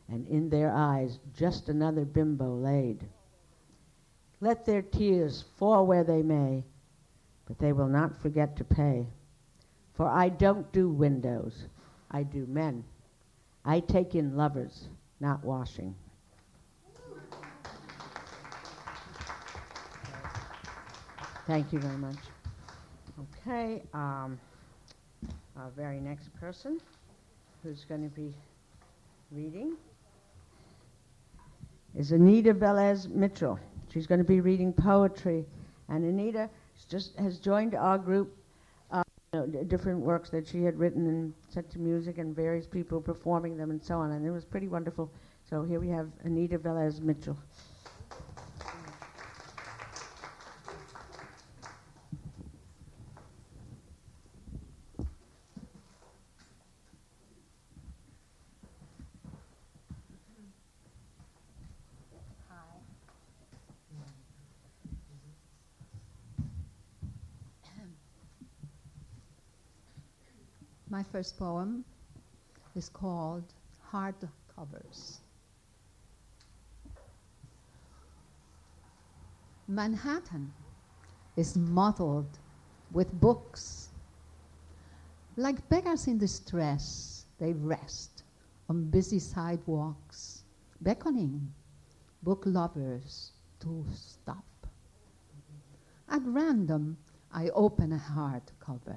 and in their eyes just another bimbo laid. Let their tears fall where they may, but they will not forget to pay. For I don't do windows, I do men. I take in lovers, not washing. Thank you very much. Okay, our very next person who's going to be reading is Anita Velez Mitchell. She's going to be reading poetry. And Anita just has joined our group, different works that she had written and set to music and various people performing them and so on, and it was pretty wonderful. So here we have Anita Velez Mitchell. My first poem is called Hard Covers. Manhattan is mottled with books. Like beggars in distress, they rest on busy sidewalks, beckoning book lovers to stop. At random, I open a hardcover,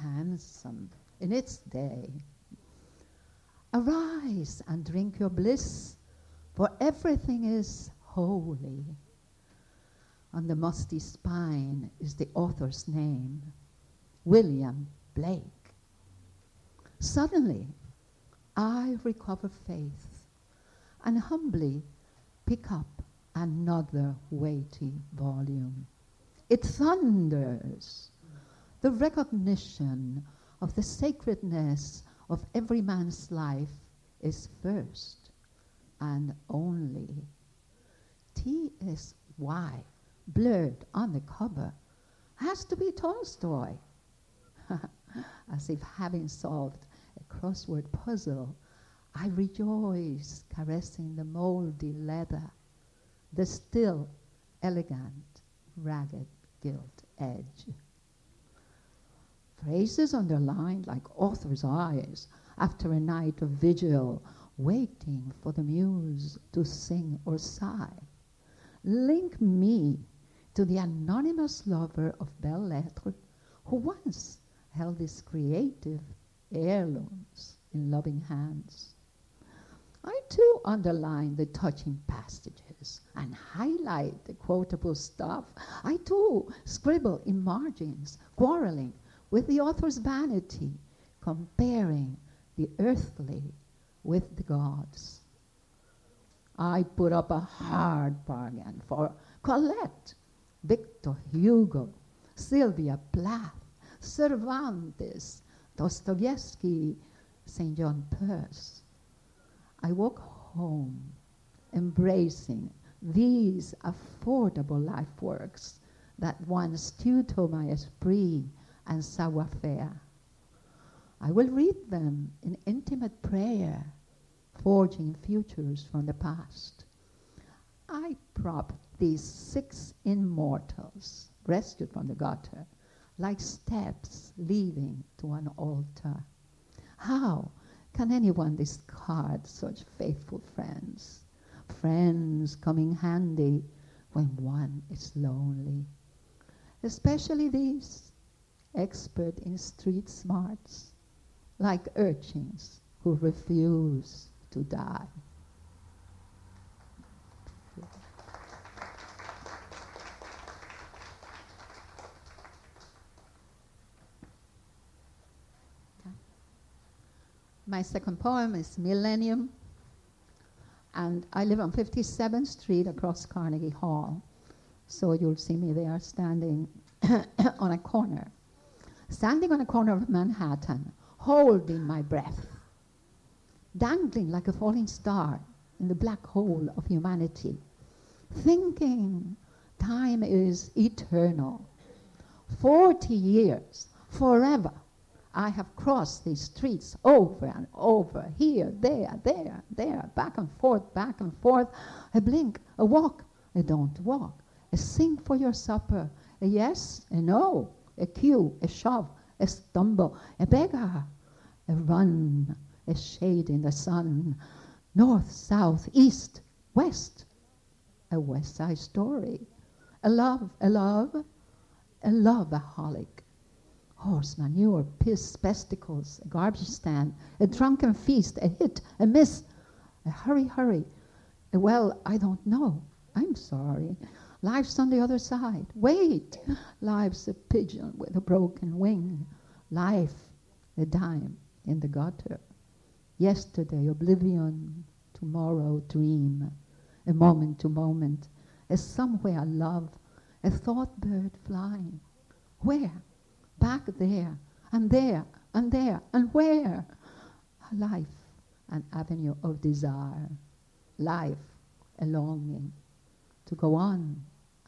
handsome in its day. Arise and drink your bliss, for everything is holy. On the musty spine is the author's name, William Blake. Suddenly, I recover faith and humbly pick up another weighty volume. It thunders. The recognition of the sacredness of every man's life is first and only. T.S.Y., blurred on the cover, has to be Tolstoy. As if having solved a crossword puzzle, I rejoice caressing the moldy leather, the still elegant, ragged gilt edge. Phrases underlined like author's eyes after a night of vigil, waiting for the muse to sing or sigh. Link me to the anonymous lover of belles lettres who once held these creative heirlooms in loving hands. I too underline the touching passages and highlight the quotable stuff. I too scribble in margins, quarreling with the author's vanity, comparing the earthly with the gods. I put up a hard bargain for Colette, Victor Hugo, Sylvia Plath, Cervantes, Dostoevsky, St. John Peirce. I walk home, embracing these affordable life works that once tutored my esprit and savoir-faire. I will read them in intimate prayer, forging futures from the past. I prop these six immortals, rescued from the gutter, like steps leading to an altar. How can anyone discard such faithful friends? Friends come in handy when one is lonely, especially these, expert in street smarts, like urchins who refuse to die. My second poem is Millennium, and I live on 57th Street across Carnegie Hall, so you'll see me there standing on a corner of Manhattan, holding my breath. dangling like a falling star in the black hole of humanity, thinking time is eternal. 40 years, forever, I have crossed these streets over and over, here, there, back and forth, a blink, a walk, a don't walk, a sing for your supper, a yes, a no, a cue, a shove, a stumble, a beggar, a run, a shade in the sun, north, south, east, west, a West Side Story, a love-aholic, horse manure, piss, spectacles, a garbage stand, a drunken feast, a hit, a miss, a hurry, a well, I don't know, I'm sorry, life's on the other side, wait, life's a pigeon with a broken wing, life, a dime in the gutter, yesterday oblivion, tomorrow dream, a moment to moment, a somewhere love, a thought bird flying. Where? Back there, and there, and there, and where? A life, an avenue of desire. Life, a longing to go on,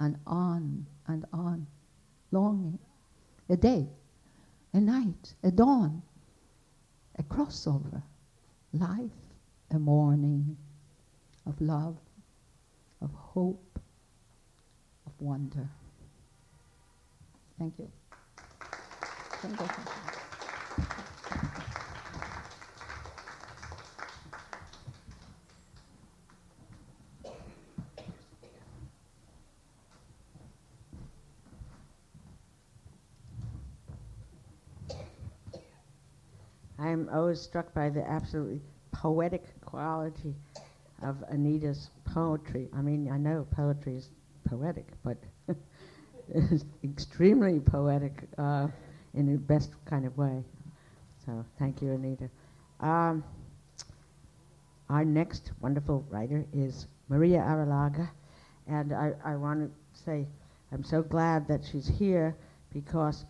and on, and on. Longing, a day, a night, a dawn, a crossover. Life, a morning of love, of hope, of wonder. Thank you. Thank you. I'm always struck by the absolutely poetic quality of Anita's poetry. I mean, I know poetry is poetic, but it's extremely poetic in the best kind of way. So thank you, Anita. Our next wonderful writer is Maria Arrillaga, and I want to say I'm so glad that she's here because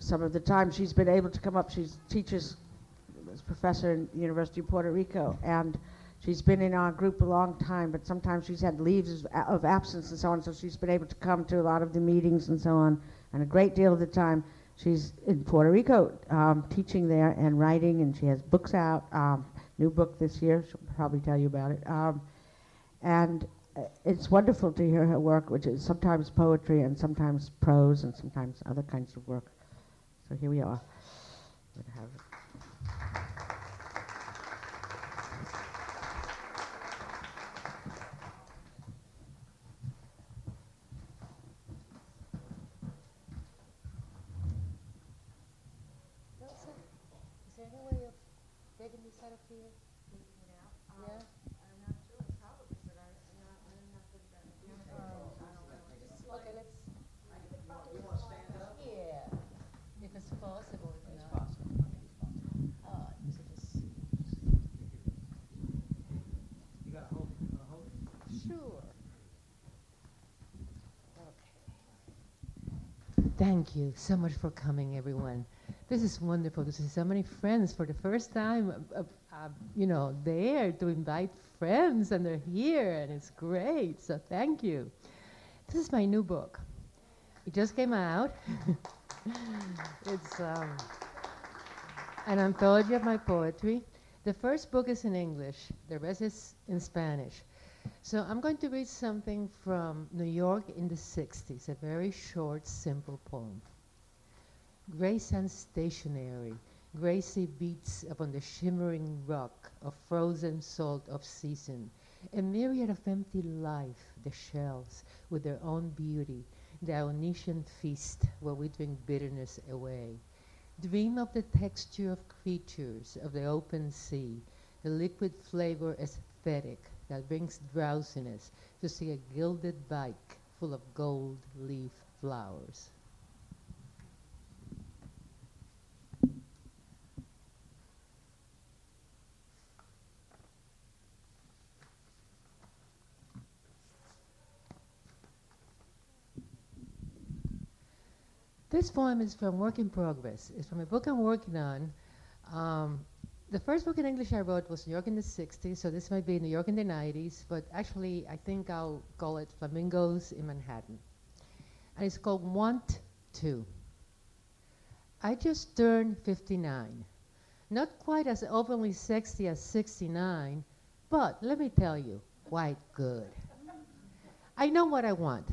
some of the time she's been able to come up. She teaches as a professor in the University of Puerto Rico, and she's been in our group a long time, but sometimes she's had leaves of absence and so on, so she's been able to come to a lot of the meetings and so on, and a great deal of the time she's in Puerto Rico teaching there and writing, and she has books out, new book this year, she'll probably tell you about it, and it's wonderful to hear her work, which is sometimes poetry and sometimes prose and sometimes other kinds of work. So here we are. Thank you so much for coming, everyone. This is wonderful to see so many friends for the first time, there to invite friends, and they're here, and it's great, so thank you. This is my new book. It just came out. It's an anthology of my poetry. The first book is in English, the rest is in Spanish. So I'm going to read something from New York in the 60s, a very short, simple poem. Grace and stationary, Gracie beats upon the shimmering rock of frozen salt of season, a myriad of empty life, the shells, with their own beauty, the Dionysian feast where we drink bitterness away. Dream of the texture of creatures of the open sea, the liquid flavor aesthetic, that brings drowsiness to see a gilded bike full of gold leaf flowers. This poem is from Work in Progress. It's from a book I'm working on. The first book in English I wrote was New York in the 60s, so this might be New York in the 90s, but actually I think I'll call it Flamingos in Manhattan. And it's called Want To. I just turned 59. Not quite as openly sexy as 69, but let me tell you, quite good. I know what I want: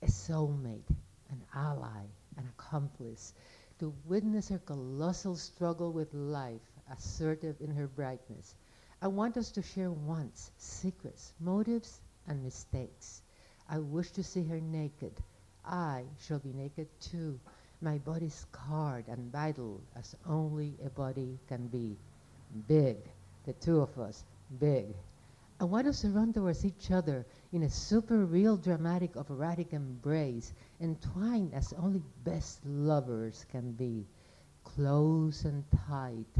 a soulmate, an ally, an accomplice, to witness her colossal struggle with life, assertive in her brightness. I want us to share wants, secrets, motives, and mistakes. I wish to see her naked. I shall be naked too. My body scarred and vital as only a body can be. Big, the two of us, big. I want us to run towards each other in a super real dramatic operatic embrace, entwined as only best lovers can be. Close and tight,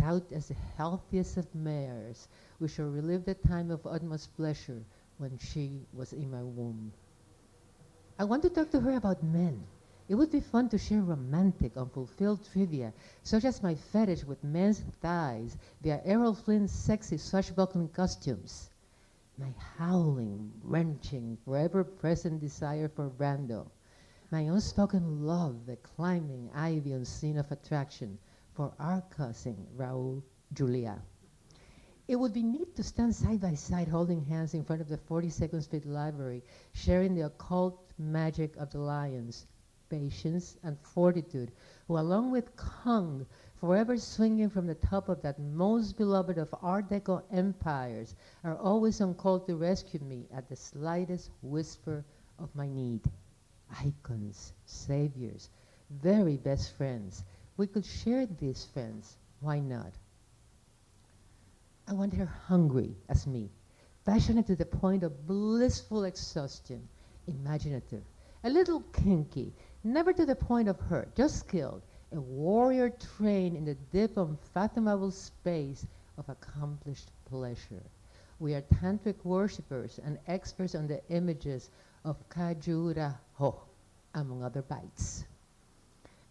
taut as the healthiest of mares, we shall relive the time of utmost pleasure when she was in my womb. I want to talk to her about men. It would be fun to share romantic, unfulfilled trivia, such as my fetish with men's thighs, their Errol Flynn's sexy swashbuckling costumes, my howling, wrenching, forever-present desire for Brando, my unspoken love, the climbing ivy on scene of attraction for our cousin, Raul Julia. It would be neat to stand side by side holding hands in front of the 42nd Street Library, sharing the occult magic of the lions, patience and fortitude, who along with Kung, forever swinging from the top of that most beloved of Art Deco empires, are always on call to rescue me at the slightest whisper of my need. Icons, saviors, very best friends. We could share these friends, why not? I want her hungry as me, passionate to the point of blissful exhaustion, imaginative, a little kinky, never to the point of hurt, just skilled, a warrior trained in the deep, unfathomable space of accomplished pleasure. We are tantric worshippers and experts on the images of Khajuraho, among other bites.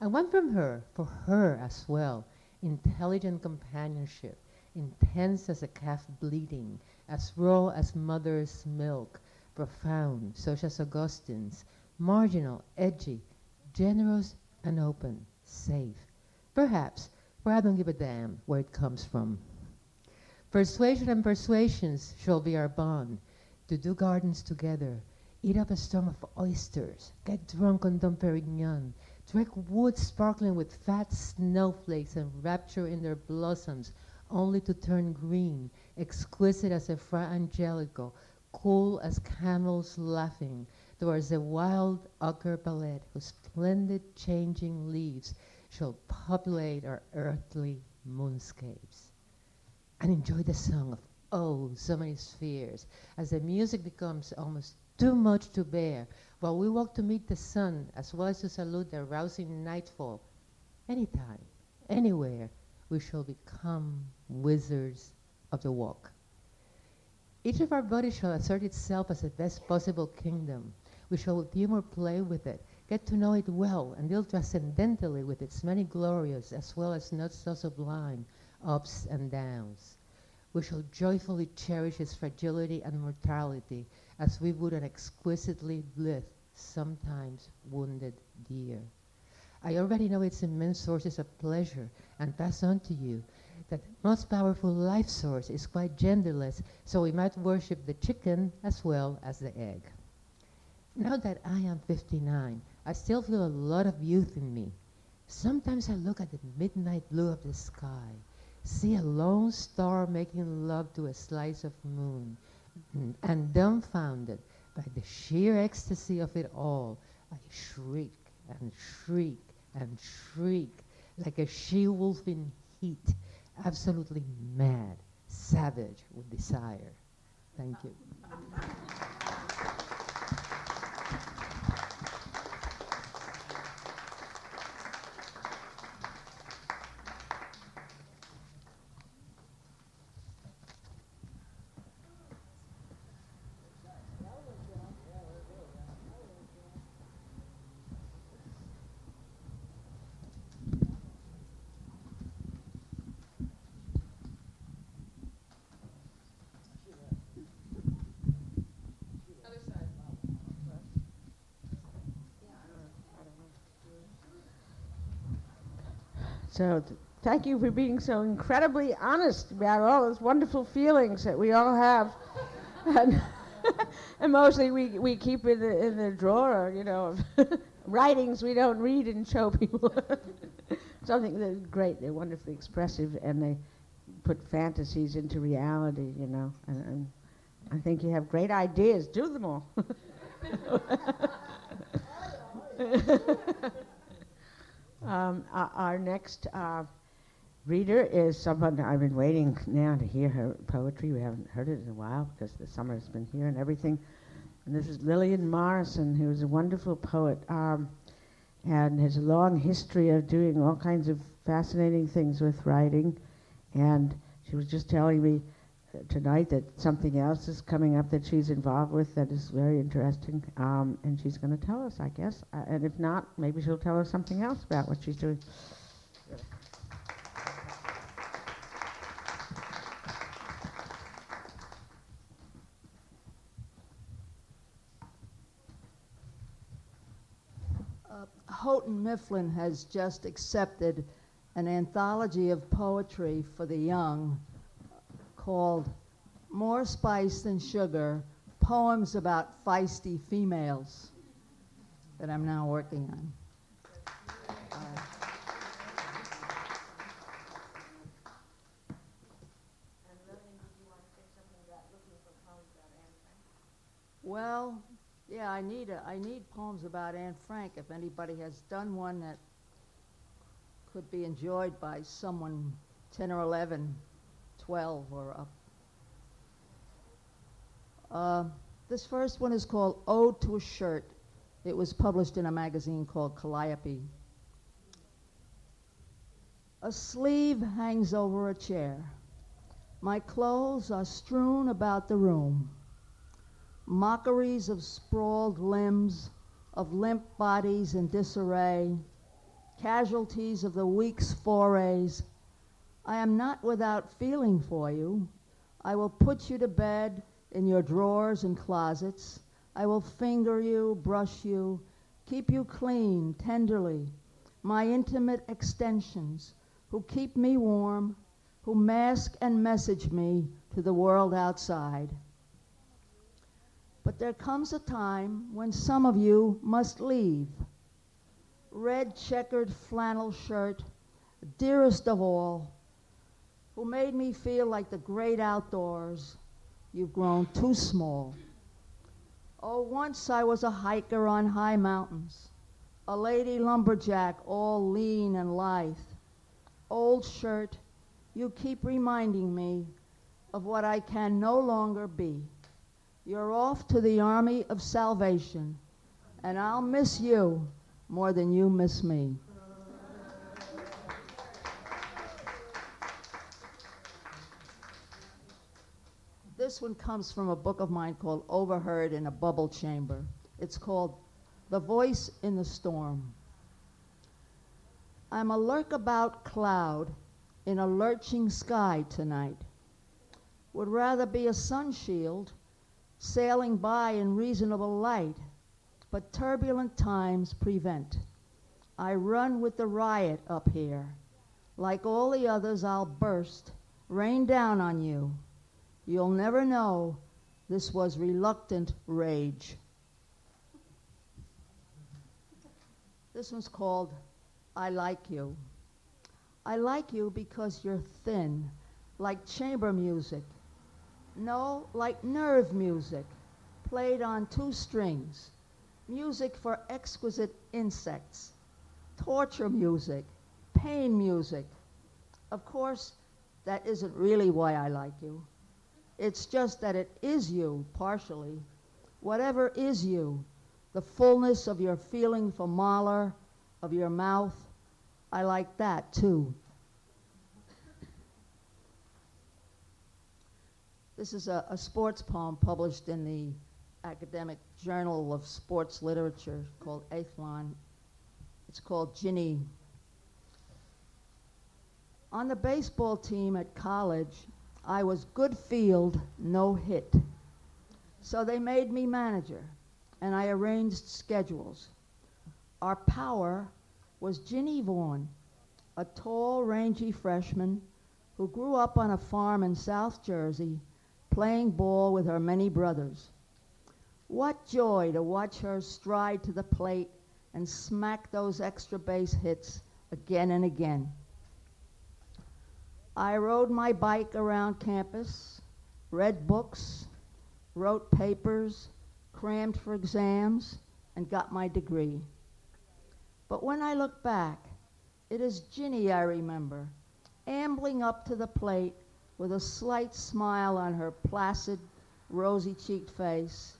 I want from her, for her as well, intelligent companionship, intense as a calf bleeding, as raw as mother's milk, profound, such as Augustine's, marginal, edgy, generous and open, safe. Perhaps, for I don't give a damn where it comes from. Persuasion and persuasions shall be our bond, to do gardens together, eat up a storm of oysters, get drunk on Dom Perignon, trek woods sparkling with fat snowflakes and rapture in their blossoms, only to turn green, exquisite as a Fra Angelico, cool as camels laughing, towards the wild ochre palette whose splendid changing leaves shall populate our earthly moonscapes. And enjoy the song of, oh, so many spheres, as the music becomes almost too much to bear, while we walk to meet the sun, as well as to salute the rousing nightfall. Anytime, anywhere, we shall become wizards of the walk. Each of our bodies shall assert itself as the best possible kingdom. We shall with humor play with it, get to know it well, and deal transcendentally with its many glorious, as well as not so sublime, ups and downs. We shall joyfully cherish its fragility and mortality, as we would an exquisitely blithe, sometimes wounded deer. I already know its immense sources of pleasure, and pass on to you that the most powerful life source is quite genderless, so we might worship the chicken as well as the egg. Now that I am 59, I still feel a lot of youth in me. Sometimes I look at the midnight blue of the sky, see a lone star making love to a slice of moon, and dumbfounded by the sheer ecstasy of it all, I shriek and shriek and shriek like a she-wolf in heat, absolutely mad, savage with desire. Thank you. So thank you for being so incredibly honest about all those wonderful feelings that we all have. And mostly we keep in the drawer, you know, of writings we don't read and show people. Something that's great, they're wonderfully expressive, and they put fantasies into reality, you know. And I think you have great ideas. Do them all. Our next reader is someone I've been waiting now to hear her poetry. We haven't heard it in a while because the summer's been here and everything. And this is Lillian Morrison, who's a wonderful poet and has a long history of doing all kinds of fascinating things with writing. And she was just telling me tonight that something else is coming up that she's involved with that is very interesting, and she's going to tell us, I guess. And if not, maybe she'll tell us something else about what she's doing. Houghton Mifflin has just accepted an anthology of poetry for the young called More Spice Than Sugar, Poems About Feisty Females, that I'm now working on. And Lillian, did you want to say something about looking for poems about Anne Frank? Well, yeah, I need poems about Anne Frank. If anybody has done one that could be enjoyed by someone 10 or 11, 12 or up. This first one is called Ode to a Shirt. It was published in a magazine called Calliope. A sleeve hangs over a chair. My clothes are strewn about the room. Mockeries of sprawled limbs, of limp bodies in disarray, casualties of the week's forays. I am not without feeling for you. I will put you to bed in your drawers and closets. I will finger you, brush you, keep you clean, tenderly, my intimate extensions, who keep me warm, who mask and message me to the world outside. But there comes a time when some of you must leave. Red checkered flannel shirt, dearest of all, who made me feel like the great outdoors, you've grown too small. Oh, once I was a hiker on high mountains, a lady lumberjack all lean and lithe. Old shirt, you keep reminding me of what I can no longer be. You're off to the army of salvation, and I'll miss you more than you miss me. This one comes from a book of mine called Overheard in a Bubble Chamber. It's called The Voice in the Storm. I'm a lurk-about cloud in a lurching sky tonight. Would rather be a sun shield sailing by in reasonable light, but turbulent times prevent. I run with the riot up here. Like all the others, I'll burst, rain down on you. You'll never know this was reluctant rage. This one's called I Like You. I like you because you're thin, like chamber music. No, like nerve music, played on two strings. Music for exquisite insects, torture music, pain music. Of course, that isn't really why I like you. It's just that it is you, partially. Whatever is you, the fullness of your feeling for Mahler, of your mouth, I like that too. This is a sports poem published in the Academic Journal of Sports Literature called Athlon. It's called Ginny. On the baseball team at college, I was good field, no hit. So they made me manager, and I arranged schedules. Our power was Ginny Vaughan, a tall, rangy freshman who grew up on a farm in South Jersey playing ball with her many brothers. What joy to watch her stride to the plate and smack those extra base hits again and again. I rode my bike around campus, read books, wrote papers, crammed for exams, and got my degree. But when I look back, it is Ginny I remember, ambling up to the plate with a slight smile on her placid, rosy-cheeked face,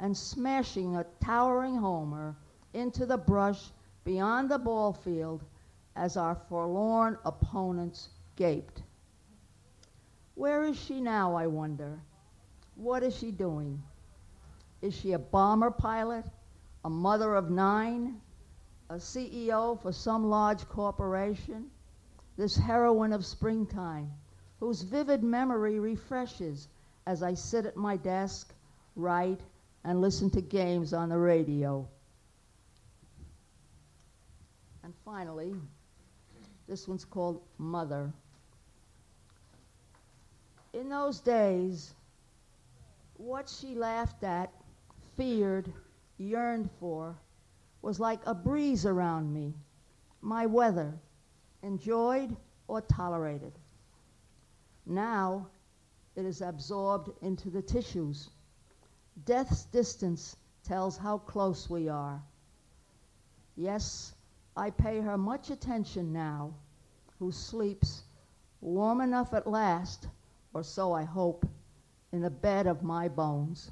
and smashing a towering homer into the brush beyond the ball field as our forlorn opponents gaped. Where is she now, I wonder? What is she doing? Is she a bomber pilot, a mother of 9, a CEO for some large corporation, this heroine of springtime, whose vivid memory refreshes as I sit at my desk, write, and listen to games on the radio? And finally, this one's called Mother. In those days, what she laughed at, feared, yearned for, was like a breeze around me, my weather, enjoyed or tolerated. Now, it is absorbed into the tissues. Death's distance tells how close we are. Yes, I pay her much attention now, who sleeps warm enough at last, or so I hope, in the bed of my bones.